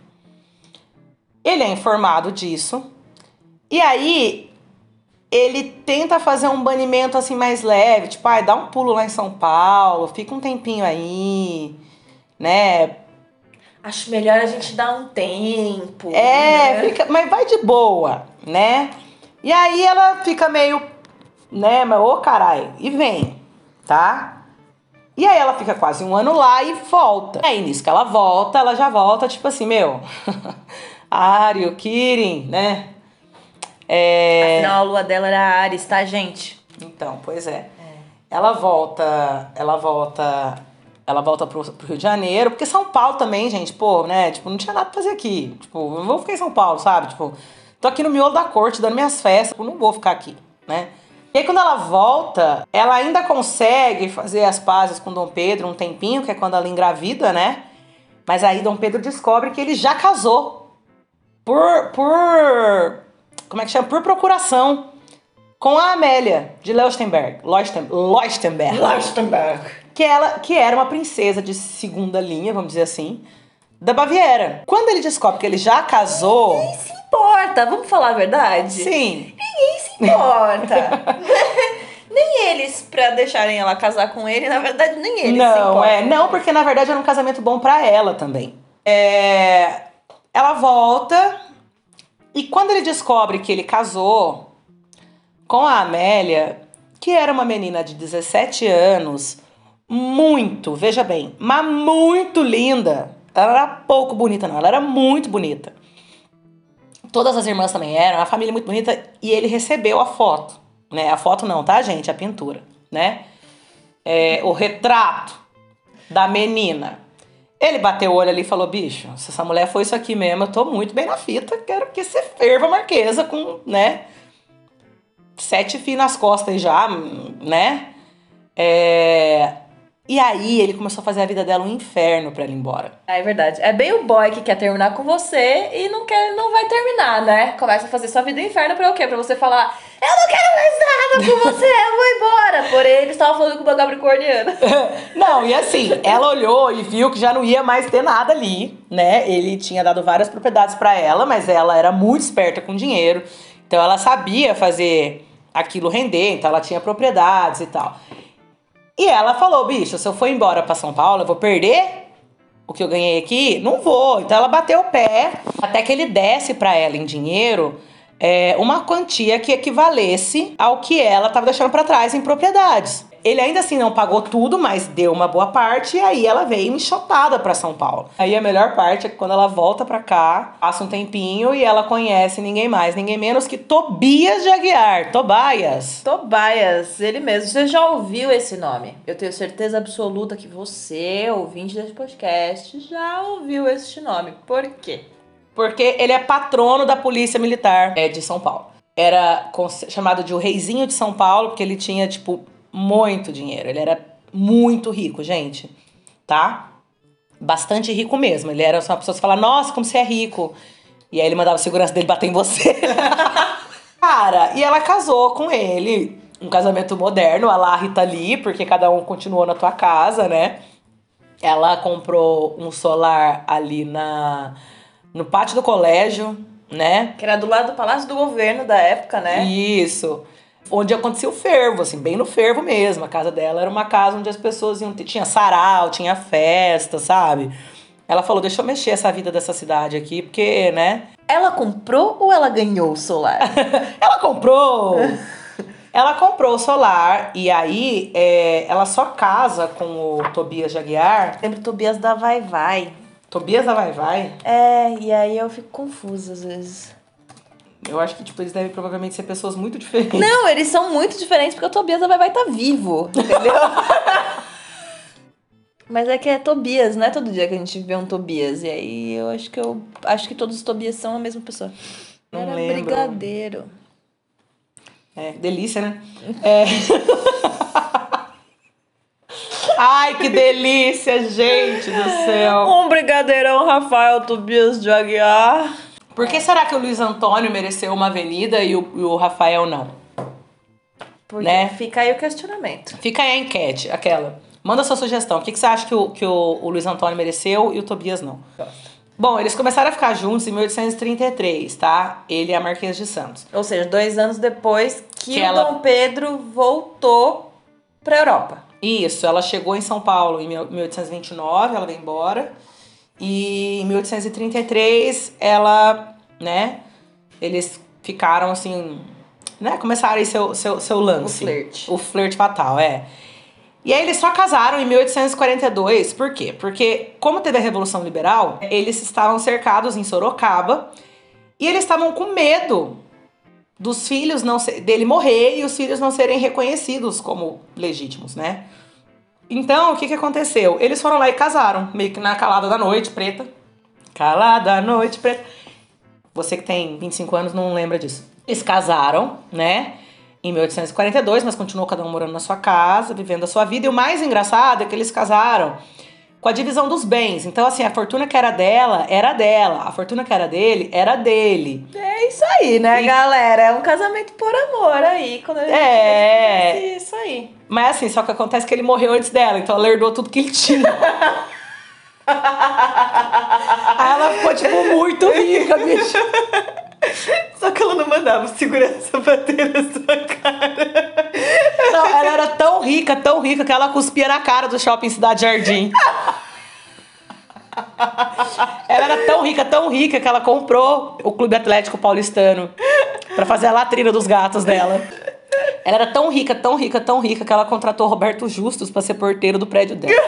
Ele é informado disso, e aí ele tenta fazer um banimento assim mais leve, tipo, ah, dá um pulo lá em São Paulo, fica um tempinho aí, né? Acho melhor a gente dar um tempo. É, né? Fica, mas vai de boa, né? E aí ela fica meio, né, mas ô caralho, e vem, tá? E aí ela fica quase um ano lá e volta. Aí nisso que ela já volta, tipo assim, meu, Ari, o Kirin, né? É... Afinal, a lua dela era Ares, tá, gente? Então, pois é. Ela volta pro Rio de Janeiro, porque São Paulo também, gente, pô, né? Tipo, não tinha nada pra fazer aqui. Tipo, eu vou ficar em São Paulo, sabe? Tipo, tô aqui no miolo da corte, dando minhas festas, tipo, não vou ficar aqui, né? E aí, quando ela volta, ela ainda consegue fazer as pazes com Dom Pedro um tempinho, que é quando ela engravida, né? Mas aí Dom Pedro descobre que ele já casou por como é que chama? Por procuração com a Amélia de Leuchtenberg. Que era uma princesa de segunda linha, vamos dizer assim, da Baviera. Quando ele descobre que ele já casou... Ninguém se importa, vamos falar a verdade? Sim. Ninguém se importa. Nem eles, pra deixarem ela casar com ele, na verdade, nem eles não, se importam. Não, porque na verdade era um casamento bom pra ela também. Ela volta, e quando ele descobre que ele casou com a Amélia, que era uma menina de 17 anos, muito, veja bem, mas muito linda. Ela era pouco bonita, não, ela era muito bonita. Todas as irmãs também eram, a família muito bonita, e ele recebeu a foto, né? A foto não, tá, gente? A pintura, né? O retrato da menina. Ele bateu o olho ali e falou, bicho, se essa mulher foi isso aqui mesmo, eu tô muito bem na fita, quero que você ferva a marquesa com, né, 7 filhos nas costas já, né? E aí ele começou a fazer a vida dela um inferno pra ela ir embora. É verdade. É bem o boy que quer terminar com você e não vai terminar, né? Começa a fazer sua vida um inferno pra o quê? Pra você falar, eu não quero mais nada com você, eu vou embora. Porém, ele estava falando com uma capricorniana. Não, e assim, ela olhou e viu que já não ia mais ter nada ali, né? Ele tinha dado várias propriedades pra ela, mas ela era muito esperta com dinheiro. Então ela sabia fazer aquilo render, então ela tinha propriedades e tal. E ela falou, bicho, se eu for embora pra São Paulo, eu vou perder o que eu ganhei aqui? Não vou. Então ela bateu o pé até que ele desse pra ela em dinheiro uma quantia que equivalesse ao que ela tava deixando pra trás em propriedades. Ele ainda assim não pagou tudo, mas deu uma boa parte, e aí ela veio enxotada pra São Paulo. Aí a melhor parte é que quando ela volta pra cá, passa um tempinho e ela conhece ninguém mais, ninguém menos que Tobias de Aguiar. Tobias, ele mesmo. Você já ouviu esse nome? Eu tenho certeza absoluta que você, ouvinte desse podcast, já ouviu este nome. Por quê? Porque ele é patrono da Polícia Militar de São Paulo. Era chamado de o reizinho de São Paulo, porque ele tinha, tipo, muito dinheiro. Ele era muito rico, gente, tá? Bastante rico mesmo. Ele era uma pessoa que falava, nossa, como você é rico. E aí ele mandava a segurança dele bater em você. Cara, e ela casou com ele. Um casamento moderno, a lá Rita Lee, porque cada um continuou na tua casa, né? Ela comprou um solar ali no pátio do colégio, né? Que era do lado do Palácio do Governo da época, né? Isso. Onde aconteceu o fervo, assim, bem no fervo mesmo. A casa dela era uma casa onde as pessoas iam... Tinha sarau, tinha festa, sabe? Ela falou, deixa eu mexer essa vida dessa cidade aqui, porque, né? Ela comprou ou ela ganhou o solar? Ela comprou! Ela comprou o solar, e aí ela só casa com o Tobias de Aguiar. Lembra o Tobias da Vai Vai. Tobias da Vai Vai? E aí eu fico confusa às vezes. Eu acho que, tipo, eles devem provavelmente ser pessoas muito diferentes. Não, eles são muito diferentes porque o Tobias da Vai Vai tá vivo, entendeu? Mas é que é Tobias, não é todo dia que a gente vê um Tobias. E aí eu acho que todos os Tobias são a mesma pessoa. Não era lembro. Brigadeiro. Delícia, né? Ai, que delícia, gente do céu. Um brigadeirão Rafael Tobias de Aguiar. Por que será que o Luiz Antônio mereceu uma avenida e o Rafael não? Porque, né? Fica aí o questionamento. Fica aí a enquete, aquela. Manda sua sugestão. O que você acha que o Luiz Antônio mereceu e o Tobias não? Bom, eles começaram a ficar juntos em 1833, tá? Ele é a Marquesa de Santos. Ou seja, 2 anos depois que ela... Dom Pedro voltou pra Europa. Isso, ela chegou em São Paulo em 1829, ela veio embora. E em 1833, ela, né? Eles ficaram assim, né? Começaram aí seu lance. O flerte. O flerte fatal, é. E aí eles só casaram em 1842, por quê? Porque como teve a Revolução Liberal, eles estavam cercados em Sorocaba e eles estavam com medo dos filhos dele morrer e os filhos não serem reconhecidos como legítimos, né? Então, o que aconteceu? Eles foram lá e casaram, meio que na calada da noite preta. Calada da noite preta. Você que tem 25 anos não lembra disso. Eles casaram, né? Em 1842, mas continuou cada um morando na sua casa, vivendo a sua vida. E o mais engraçado é que eles casaram com a divisão dos bens. Então, assim, a fortuna que era dela. A fortuna que era dele, era dele. É isso aí, né, galera? É um casamento por amor aí. Quando a gente é isso aí. Mas, assim, só que acontece que ele morreu antes dela. Então, ela herdou tudo que ele tinha. Aí ela ficou, tipo, muito rica, bicho. Só que ela não mandava segurança bater na sua cara. Não, ela era tão rica, que ela cuspia na cara do shopping Cidade Jardim. Ela era tão rica, que ela comprou o Clube Atlético Paulistano pra fazer a latrina dos gatos dela. Ela era tão rica, que ela contratou Roberto Justus pra ser porteiro do prédio dela.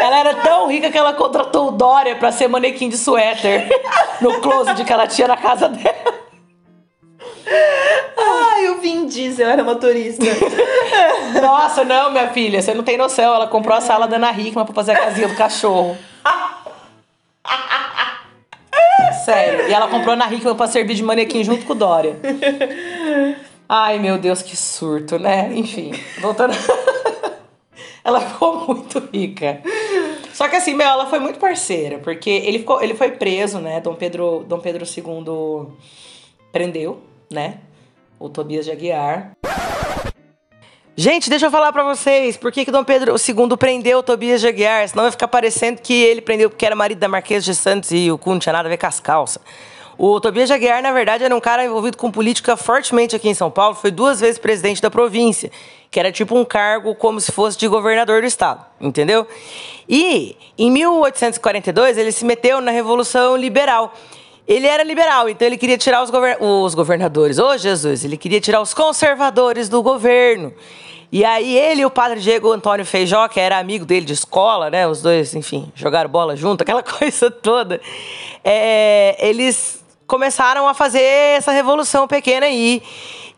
Ela era tão rica que ela contratou o Dória pra ser manequim de suéter no closet que ela tinha na casa dela. Ai, o Vin Diesel era motorista. Nossa, não, minha filha, você não tem noção. Ela comprou a sala da Ana Hickman pra fazer a casinha do cachorro. Sério. E ela comprou a Ana Hickman pra servir de manequim junto com o Dória. Ai, meu Deus, que surto, né? Enfim, voltando... Ela ficou muito rica. Só que assim, meu, ela foi muito parceira, porque ele foi preso, né? Dom Pedro II prendeu, né? O Tobias de Aguiar. Gente, deixa eu falar pra vocês por que Dom Pedro II prendeu o Tobias de Aguiar. Senão vai ficar parecendo que ele prendeu porque era marido da Marquesa de Santos e o cu não tinha nada a ver com as calças. O Tobias de Aguiar, na verdade, era um cara envolvido com política fortemente aqui em São Paulo. Foi 2 vezes presidente da província, que era tipo um cargo como se fosse de governador do estado, entendeu? E, em 1842, ele se meteu na Revolução Liberal. Ele era liberal, então ele queria tirar os governadores. Ô, Jesus! Ele queria tirar os conservadores do governo. E aí ele e o padre Diego Antônio Feijó, que era amigo dele de escola, né? Os dois, enfim, jogaram bola junto, aquela coisa toda. Eles... começaram a fazer essa revolução pequena aí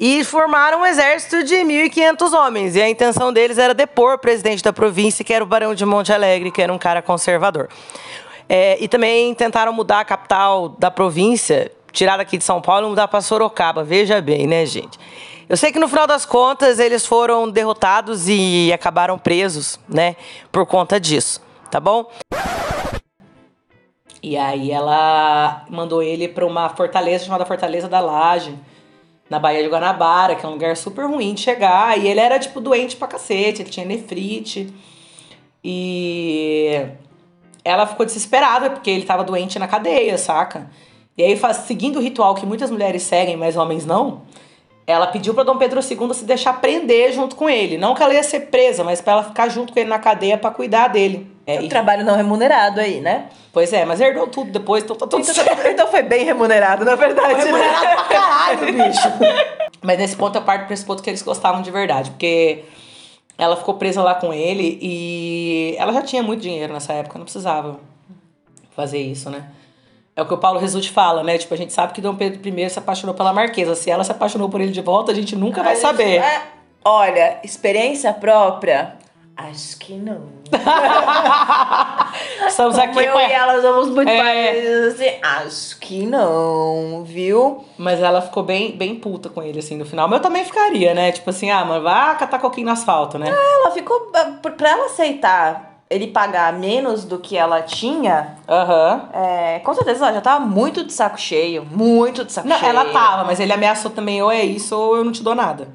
e formaram um exército de 1.500 homens. E a intenção deles era depor o presidente da província, que era o Barão de Monte Alegre, que era um cara conservador. E também tentaram mudar a capital da província, tirar daqui de São Paulo e mudar para Sorocaba. Veja bem, né, gente? Eu sei que no final das contas eles foram derrotados e acabaram presos, né, por conta disso, tá bom? E aí ela mandou ele para uma fortaleza chamada Fortaleza da Laje, na Baía de Guanabara, que é um lugar super ruim de chegar. E ele era, tipo, doente pra cacete, ele tinha nefrite. E ela ficou desesperada, porque ele tava doente na cadeia, saca? E aí, seguindo o ritual que muitas mulheres seguem, mas homens não, ela pediu pra Dom Pedro II se deixar prender junto com ele. Não que ela ia ser presa, mas pra ela ficar junto com ele na cadeia pra cuidar dele. Um trabalho não remunerado aí, né? Pois é, mas herdou tudo depois, então tá tudo certo. Então foi bem remunerado, na verdade. Foi remunerado, né? Pra caralho, bicho. Mas nesse ponto eu parto pra esse ponto que eles gostavam de verdade, porque ela ficou presa lá com ele e ela já tinha muito dinheiro nessa época, não precisava fazer isso, né? É o que o Paulo Rezzutti fala, né? Tipo, a gente sabe que Dom Pedro I se apaixonou pela Marquesa. Se ela se apaixonou por ele de volta, a gente nunca vai saber. Olha, experiência própria? Acho que não. Estamos aqui. Eu e ela somos muito parecidos, assim. Acho que não, viu? Mas ela ficou bem puta com ele, assim, no final. Mas eu também ficaria, né? Tipo assim, ah, mano, vai catar coquinho no asfalto, né? Ela ficou... Pra ela aceitar... ele pagar menos do que ela tinha, com certeza ela já tava muito de saco cheio. Ela tava, mas ele ameaçou também, ou é isso ou eu não te dou nada.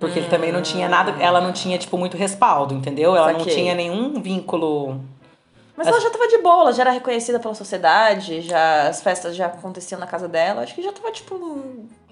Porque ele também não tinha nada, ela não tinha, tipo, muito respaldo, entendeu? Ela não tinha nenhum vínculo... Mas ela já tava de boa, ela já era reconhecida pela sociedade, já as festas já aconteciam na casa dela, acho que já tava, tipo...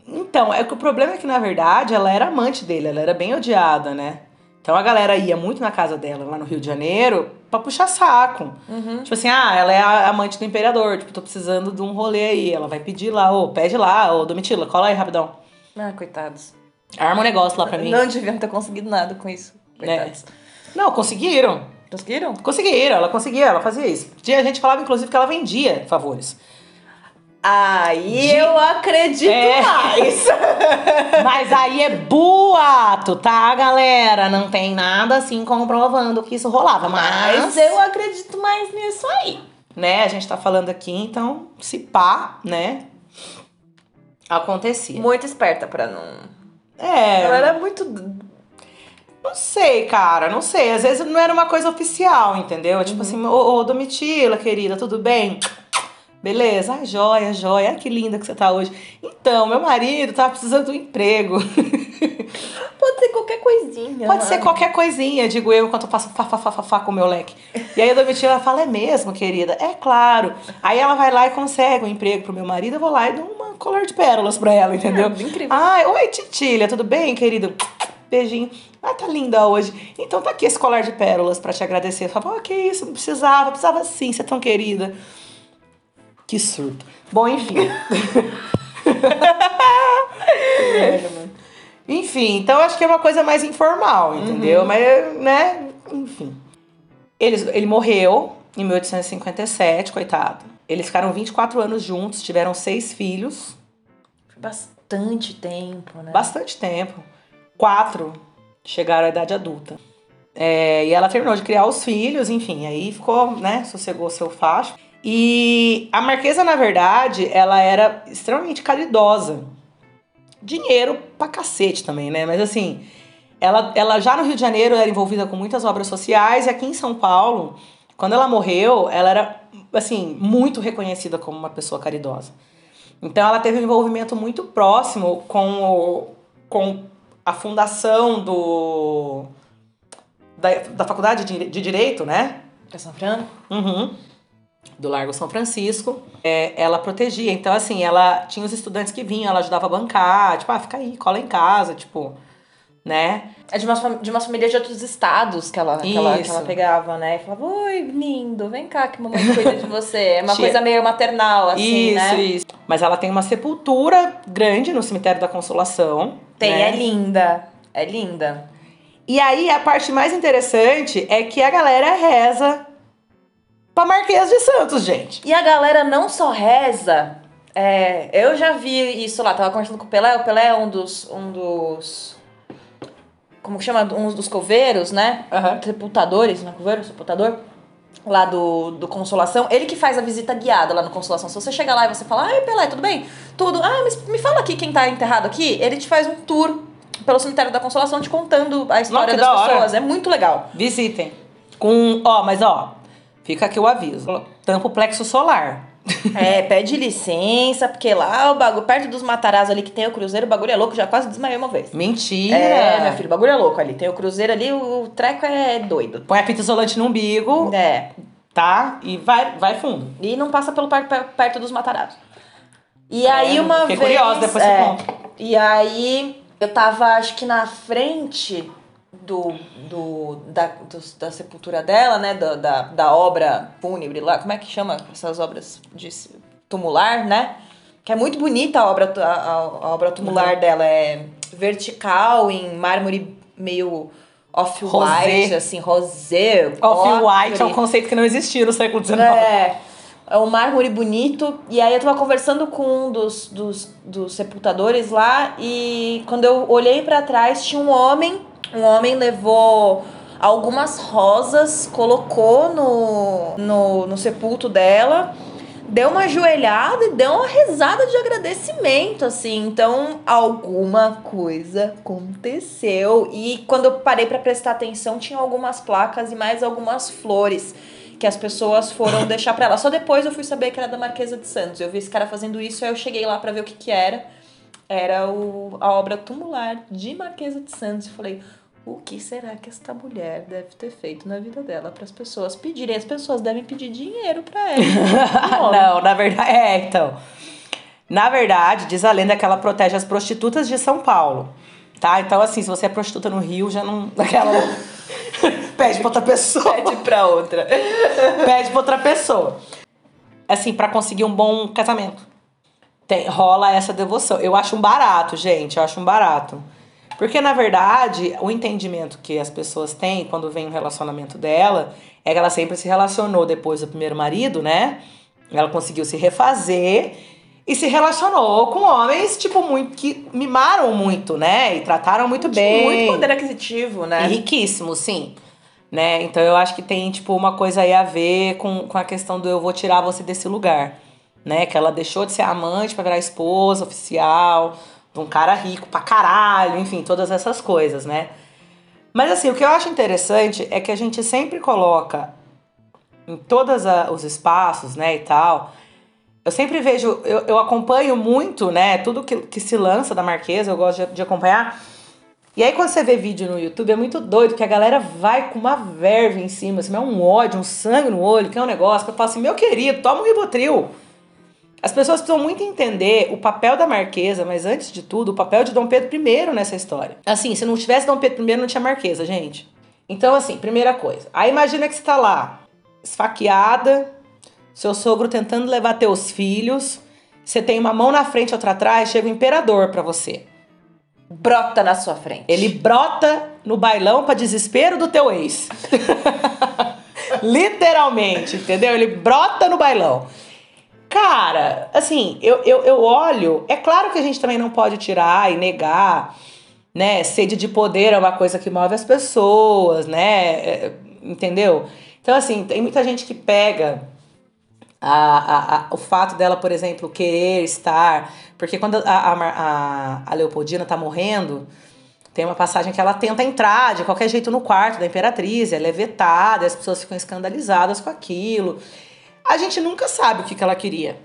Então, é que o problema é que, na verdade, ela era amante dele, ela era bem odiada, né? Então a galera ia muito na casa dela, lá no Rio de Janeiro, pra puxar saco. Uhum. Tipo assim, ah, ela é a amante do imperador, tipo, tô precisando de um rolê aí. Ela vai pedir lá, pede lá, Domitila, cola aí rapidão. Ah, coitados. Arma um negócio lá pra mim. Não deviam ter conseguido nada com isso, coitados. Né? Não, conseguiram. Conseguiram? Conseguiram, ela conseguia, ela fazia isso. A gente falava, inclusive, que ela vendia favores. Aí eu acredito mais. Mas aí é boato, tá, galera? Não tem nada assim comprovando que isso rolava. Mas eu acredito mais nisso aí. Né? A gente tá falando aqui, então, se pá, né? Acontecia. Muito esperta pra não... Ela era muito... Não sei, cara, não sei. Às vezes não era uma coisa oficial, entendeu? Tipo assim, ô Domitila, querida, tudo bem? Beleza, ai, joia, ai, que linda que você tá hoje. Então, meu marido tá precisando de um emprego. Pode ser qualquer coisinha. Pode ser qualquer coisinha, digo eu, enquanto eu faço fá com o meu leque. E aí a Domitila fala, é mesmo, querida? É claro. Aí ela vai lá e consegue um emprego pro meu marido, eu vou lá e dou uma colar de pérolas pra ela, entendeu? É incrível. Ai, oi, Titília, tudo bem, querido? Beijinho. Ah, tá linda hoje. Então tá aqui esse colar de pérolas pra te agradecer. Eu falo, que isso, não precisava sim, você é tão querida. Que surto. Bom, enfim. Enfim, então acho que é uma coisa mais informal, entendeu? Mas, né? Enfim. Ele morreu em 1857, coitado. Eles ficaram 24 anos juntos, tiveram 6 filhos. Foi bastante tempo, né? Bastante tempo. 4 chegaram à idade adulta. E ela terminou de criar os filhos, enfim. Aí ficou, né? Sossegou seu facho. E a Marquesa, na verdade, ela era extremamente caridosa. Dinheiro pra cacete também, né? Mas assim, ela já no Rio de Janeiro era envolvida com muitas obras sociais. E aqui em São Paulo, quando ela morreu, ela era, assim, muito reconhecida como uma pessoa caridosa. Então ela teve um envolvimento muito próximo com a fundação da Faculdade de Direito, né? É São Francisco? Do Largo São Francisco, ela protegia. Então, assim, ela tinha os estudantes que vinham, ela ajudava a bancar, tipo, fica aí, cola em casa, tipo, né? É de uma família de outros estados que ela pegava, né? E falava, oi, lindo, vem cá que mamãe cuida de você. É uma coisa meio maternal, assim, né? Isso. Mas ela tem uma sepultura grande no Cemitério da Consolação. Tem, né? É linda. E aí, a parte mais interessante é que a galera reza pra Marquesa de Santos, gente. E a galera não só reza... eu já vi isso lá, tava conversando com o Pelé. O Pelé é um dos como que chama? Um dos coveiros, né? Sepultadores, não é coveiro? Sepultador. Lá do Consolação. Ele que faz a visita guiada lá no Consolação. Se você chegar lá e você falar, ai, Pelé, tudo bem? Tudo. Ah, mas me fala aqui quem tá enterrado aqui. Ele te faz um tour pelo Cemitério da Consolação, te contando a história das pessoas. É muito legal. Visitem. Fica aqui o aviso. Tampa o plexo solar. Pede licença, porque lá o bagulho, perto dos Matarazzo ali que tem o cruzeiro, o bagulho é louco, já quase desmaiei uma vez. Mentira! Meu filho, o bagulho é louco ali. Tem o cruzeiro ali, o treco é doido. Põe a fita isolante no umbigo. Tá? E vai fundo. E não passa pelo perto dos Matarazzo. E aí uma vez... Fiquei curiosa, depois você conta. E aí eu tava, acho que na frente... Da sepultura dela, né? Da obra fúnebre lá. Como é que chama essas obras de tumular, né? Que é muito bonita a obra tumular dela. É vertical, em mármore meio off-white, assim, rosé. Off-white é um conceito que não existia no século XIX. É um mármore bonito. E aí eu tava conversando com um dos sepultadores lá e quando eu olhei pra trás tinha um homem levou algumas rosas, colocou no sepulto dela, deu uma ajoelhada e deu uma rezada de agradecimento, assim. Então, alguma coisa aconteceu. E quando eu parei pra prestar atenção, tinha algumas placas e mais algumas flores que as pessoas foram deixar pra ela. Só depois eu fui saber que era da Marquesa de Santos. Eu vi esse cara fazendo isso, aí eu cheguei lá pra ver o que era. Era a obra tumular de Marquesa de Santos. E falei, o que será que esta mulher deve ter feito na vida dela para as pessoas pedirem? As pessoas devem pedir dinheiro para ela. Não, na verdade... então. Na verdade, diz a lenda que ela protege as prostitutas de São Paulo. Tá? Então, assim, se você é prostituta no Rio, já não... Aquela... Pede pra outra pessoa. Pede pra outra. Pede pra outra pessoa. Assim, para conseguir um bom casamento. Rola essa devoção. Eu acho um barato, gente. Eu acho um barato. Porque, na verdade, o entendimento que as pessoas têm quando vem um relacionamento dela é que ela sempre se relacionou depois do primeiro marido, né? Ela conseguiu se refazer e se relacionou com homens, tipo, muito que mimaram muito, né? E trataram muito bem. Muito poder aquisitivo, né? E riquíssimo, sim. Né? Então, eu acho que tem, tipo, uma coisa aí a ver com a questão do eu vou tirar você desse lugar, né? Que ela deixou de ser amante pra virar esposa oficial... um cara rico pra caralho, enfim, todas essas coisas, né? Mas assim, o que eu acho interessante é que a gente sempre coloca em todos os espaços, né, e tal. Eu sempre vejo, eu acompanho muito, né, tudo que se lança da Marquesa, eu gosto de acompanhar. E aí quando você vê vídeo no YouTube, é muito doido, que a galera vai com uma verve em cima, assim, é um ódio, um sangue no olho, que é um negócio, que eu falo assim, meu querido, toma um Ribotril. As pessoas precisam muito entender o papel da Marquesa, mas antes de tudo, o papel de Dom Pedro I nessa história. Assim, se não tivesse Dom Pedro I, não tinha Marquesa, gente. Então, assim, primeira coisa. Aí imagina que você tá lá, esfaqueada, seu sogro tentando levar teus filhos, você tem uma mão na frente, outra atrás, chega o imperador pra você. Brota na sua frente. Ele brota no bailão pra desespero do teu ex. Literalmente, entendeu? Ele brota no bailão. Cara, assim, eu olho... É claro que a gente também não pode tirar e negar, né? Sede de poder é uma coisa que move as pessoas, né? Entendeu? Então, assim, tem muita gente que pega o fato dela, por exemplo, querer estar... Porque quando a Leopoldina tá morrendo, tem uma passagem que ela tenta entrar de qualquer jeito no quarto da Imperatriz. Ela é vetada, as pessoas ficam escandalizadas com aquilo... A gente nunca sabe o que ela queria.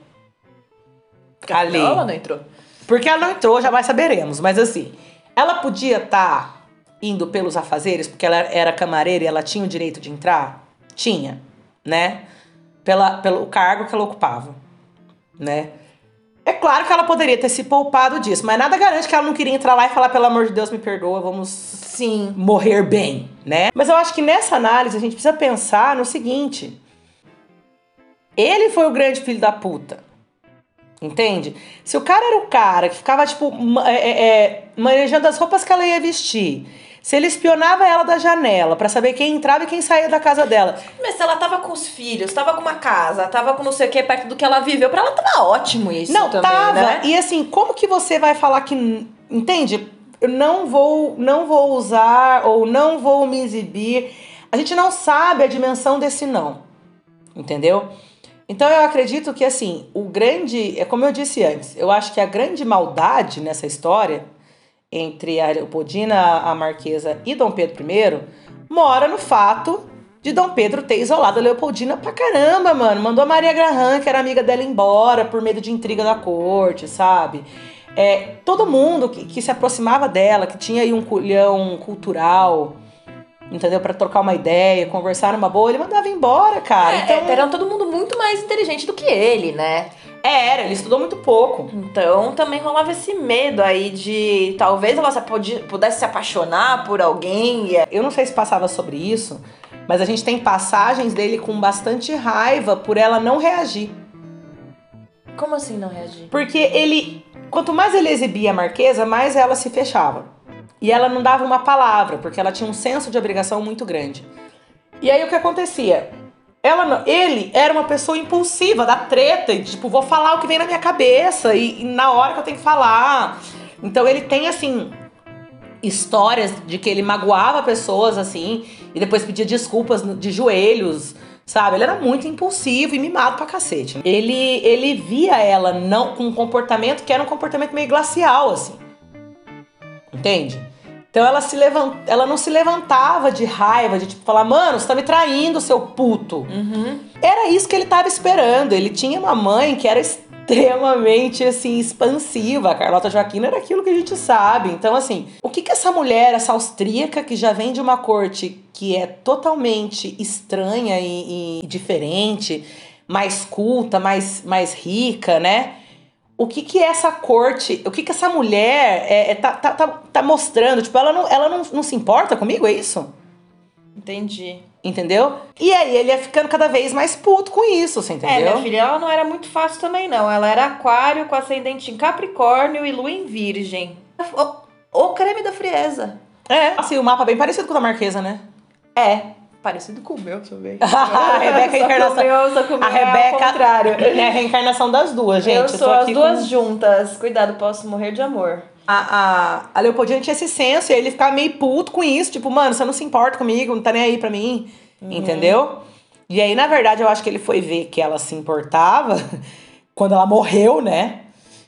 Ali. Não, ela não entrou. Porque ela não entrou, jamais saberemos. Mas assim, ela podia estar indo pelos afazeres, porque ela era camareira e ela tinha o direito de entrar? Tinha, né? Pelo cargo que ela ocupava, né? É claro que ela poderia ter se poupado disso, mas nada garante que ela não queria entrar lá e falar, pelo amor de Deus, me perdoa, vamos sim morrer bem, né? Mas eu acho que nessa análise a gente precisa pensar no seguinte... Ele foi o grande filho da puta, entende? Se o cara era o cara que ficava, tipo, manejando as roupas que ela ia vestir, se ele espionava ela da janela pra saber quem entrava e quem saía da casa dela... Mas se ela tava com os filhos, tava com uma casa, tava com não sei o que, perto do que ela viveu, pra ela tava ótimo isso não, também, tava, né? E assim, como que você vai falar que... Entende? Eu não vou usar ou não vou me exibir. A gente não sabe a dimensão desse não, entendeu? Então eu acredito que assim, o grande, é como eu disse antes, eu acho que a grande maldade nessa história entre a Leopoldina, a Marquesa e Dom Pedro I mora no fato de Dom Pedro ter isolado a Leopoldina pra caramba, mano. Mandou a Maria Graham, que era amiga dela, embora por medo de intriga da corte, sabe? Todo mundo que se aproximava dela, que tinha aí um culhão cultural... Entendeu? Pra trocar uma ideia, conversar numa boa, ele mandava embora, cara. Então... Era todo mundo muito mais inteligente do que ele, né? Era, ele estudou muito pouco. Então também rolava esse medo aí de talvez ela pudesse se apaixonar por alguém. Eu não sei se passava sobre isso, mas a gente tem passagens dele com bastante raiva por ela não reagir. Como assim não reagir? Porque ele, quanto mais ele exibia a Marquesa, mais ela se fechava. E ela não dava uma palavra, porque ela tinha um senso de obrigação muito grande. E aí o que acontecia? Ele era uma pessoa impulsiva, da treta, e tipo, vou falar o que vem na minha cabeça, e na hora que eu tenho que falar. Então ele tem, assim, histórias de que ele magoava pessoas, assim, e depois pedia desculpas de joelhos, sabe? Ele era muito impulsivo e mimado pra cacete. Ele via ela não, com um comportamento que era um comportamento meio glacial, assim. Entende? Então ela não se levantava de raiva, de tipo falar, mano, você tá me traindo, seu puto. Uhum. Era isso que ele tava esperando. Ele tinha uma mãe que era extremamente, assim, expansiva. A Carlota Joaquina era aquilo que a gente sabe. Então, assim, o que que essa mulher, essa austríaca, que já vem de uma corte que é totalmente estranha e diferente, mais culta, mais rica, né? O que que essa corte, o que que essa mulher tá mostrando? Tipo, ela não se importa comigo, é isso? Entendi. Entendeu? E aí ele ia ficando cada vez mais puto com isso, você entendeu? É, minha filha, ela não era muito fácil também, não. Ela era aquário com ascendente em Capricórnio e lua em Virgem. O creme da frieza. É, assim, o mapa bem parecido com o da Marquesa, né? É. Parecido com o meu também. A Rebecca é a encarnação. A Rebecca é o contrário. É a reencarnação das duas, gente. Eu sou as duas juntas. Cuidado, posso morrer de amor. A Leopoldina tinha esse senso e aí ele ficava meio puto com isso. Tipo, mano, você não se importa comigo, não tá nem aí pra mim. Entendeu? E aí, na verdade, eu acho que ele foi ver que ela se importava quando ela morreu, né?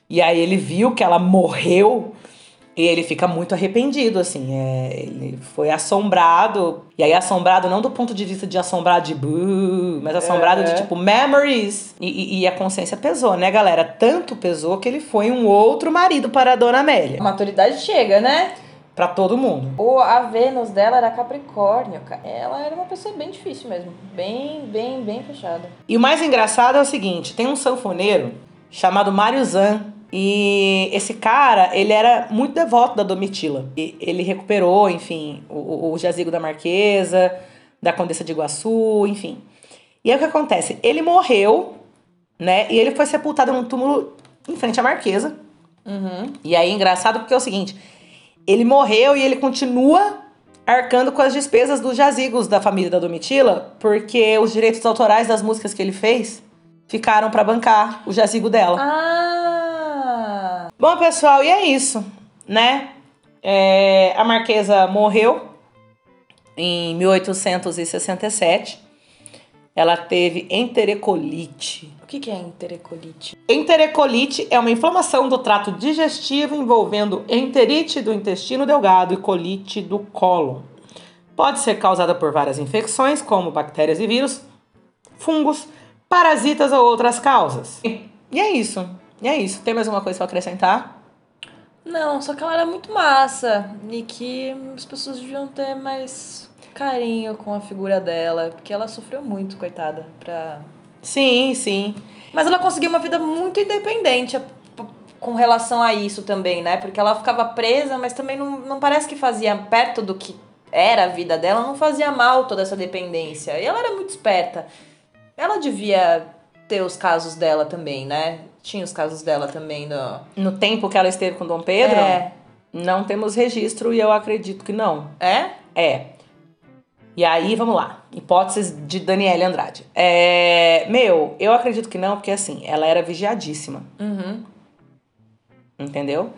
E aí ele viu que ela morreu. E ele fica muito arrependido, assim, ele foi assombrado, e aí assombrado não do ponto de vista de assombrado de buh, mas assombrado de tipo memories, e a consciência pesou, né, galera? Tanto pesou que ele foi um outro marido para a Dona Amélia. A maturidade chega, né? Pra todo mundo. A Vênus dela era Capricórnio, ela era uma pessoa bem difícil mesmo, bem fechada. E o mais engraçado é o seguinte, tem um sanfoneiro chamado Mário Zan. E esse cara, ele era muito devoto da Domitila. E ele recuperou, enfim, o jazigo da Marquesa, da Condessa de Iguaçu, enfim. E aí o que acontece? Ele morreu, né? E ele foi sepultado num túmulo em frente à Marquesa. Uhum. E aí, engraçado, porque é o seguinte. Ele morreu e ele continua arcando com as despesas dos jazigos da família da Domitila, porque os direitos autorais das músicas que ele fez ficaram pra bancar o jazigo dela. Bom, pessoal, e é isso, né? A Marquesa morreu em 1867. Ela teve enterecolite. O que é enterecolite? Enterecolite é uma inflamação do trato digestivo envolvendo enterite do intestino delgado e colite do cólon. Pode ser causada por várias infecções, como bactérias e vírus, fungos, parasitas ou outras causas. E é isso. E é isso. Tem mais alguma coisa pra acrescentar? Não, só que ela era muito massa. E que as pessoas deviam ter mais carinho com a figura dela. Porque ela sofreu muito, coitada. Sim, sim. Mas ela conseguiu uma vida muito independente com relação a isso também, né? Porque ela ficava presa, mas também não parece que fazia perto do que era a vida dela. Não fazia mal toda essa dependência. E ela era muito esperta. Ela devia ter os casos dela também, né? Tinha os casos dela também no tempo que ela esteve com Dom Pedro? É. Não temos registro e eu acredito que não. É? É. E aí, vamos lá. Hipóteses de Daniele Andrade. Eu acredito que não, porque assim, ela era vigiadíssima. Uhum. Entendeu?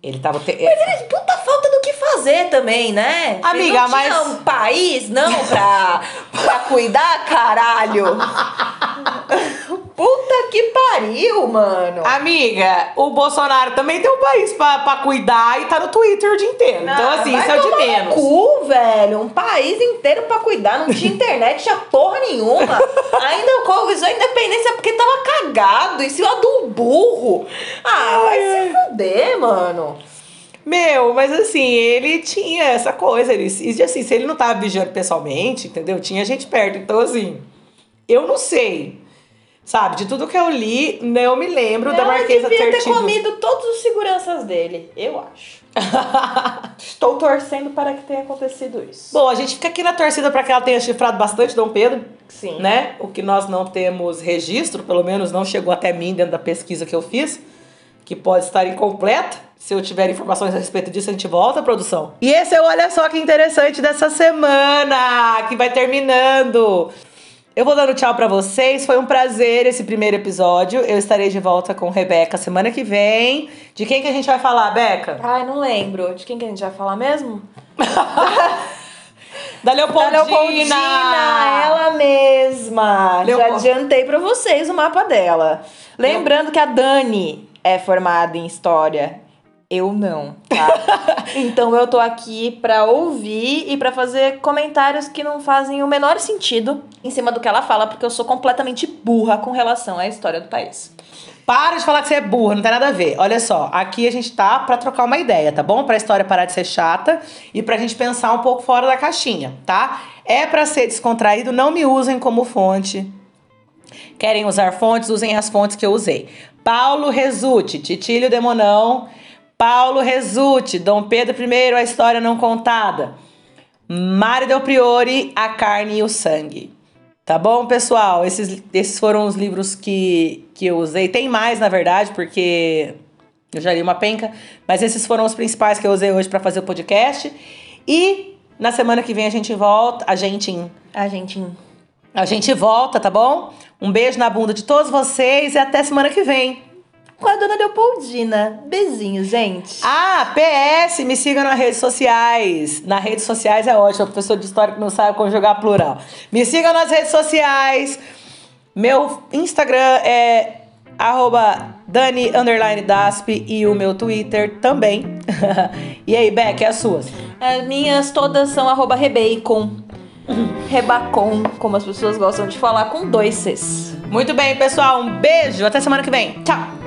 Ele tava... Mas era puta falta do que fazer também, né? Amiga, não mas... Não tinha um país, não, pra cuidar, caralho. Puta que pariu, mano. Amiga, o Bolsonaro também tem um país pra cuidar e tá no Twitter o dia inteiro. Não, então, assim, isso é o de menos. Cu, velho. Um país inteiro pra cuidar. Não tinha internet, tinha porra nenhuma. Ainda conquistou a independência porque tava cagado. E se lá de um burro. Vai se fuder, mano. Mas assim, ele tinha essa coisa. E assim, se ele não tava vigiando pessoalmente, entendeu? Tinha gente perto. Então, assim, eu não sei. Sabe, de tudo que eu li, não me lembro da Marquesa ter tido... Ela devia ter comido todos os seguranças dele, eu acho. Estou torcendo para que tenha acontecido isso. Bom, a gente fica aqui na torcida para que ela tenha chifrado bastante Dom Pedro. Sim. Né? O que nós não temos registro, pelo menos não chegou até mim dentro da pesquisa que eu fiz, que pode estar incompleta. Se eu tiver informações a respeito disso, a gente volta à produção. E esse é o Olha Só Que Interessante dessa semana, que vai terminando... Eu vou dando tchau pra vocês, foi um prazer esse primeiro episódio. Eu estarei de volta com Rebecca semana que vem. De quem que a gente vai falar, Beca? Ai, não lembro. De quem que a gente vai falar mesmo? Da Leopoldina, ela mesma. Já adiantei pra vocês o mapa dela. Lembrando que a Dani é formada em História. Eu não, tá? Então eu tô aqui pra ouvir e pra fazer comentários que não fazem o menor sentido em cima do que ela fala, porque eu sou completamente burra com relação à história do país. Para de falar que você é burra, não tem nada a ver. Olha só, aqui a gente tá pra trocar uma ideia, tá bom? Pra história parar de ser chata e pra gente pensar um pouco fora da caixinha, tá? É pra ser descontraído, não me usem como fonte. Querem usar fontes? Usem as fontes que eu usei. Paulo Rezzutti, Titílio Demonão... Paulo Rezzutti, Dom Pedro I, a história não contada. Mário del Priore, a carne e o sangue. Tá bom, pessoal? Esses foram os livros que eu usei. Tem mais, na verdade, porque eu já li uma penca. Mas esses foram os principais que eu usei hoje para fazer o podcast. E na semana que vem a gente volta. A gente volta, tá bom? Um beijo na bunda de todos vocês e até semana que vem. Com a Dona Leopoldina. Beijinho, gente. Ah, PS, me sigam nas redes sociais. Nas redes sociais é ótimo. Professor de história que não sabe conjugar plural. Me sigam nas redes sociais. Meu Instagram é @dani_dasp e o meu Twitter também. E aí, Beck, as suas? As minhas todas são @rebacon. Rebacon, como as pessoas gostam de falar, com 2 Cs. Muito bem, pessoal. Um beijo. Até semana que vem. Tchau.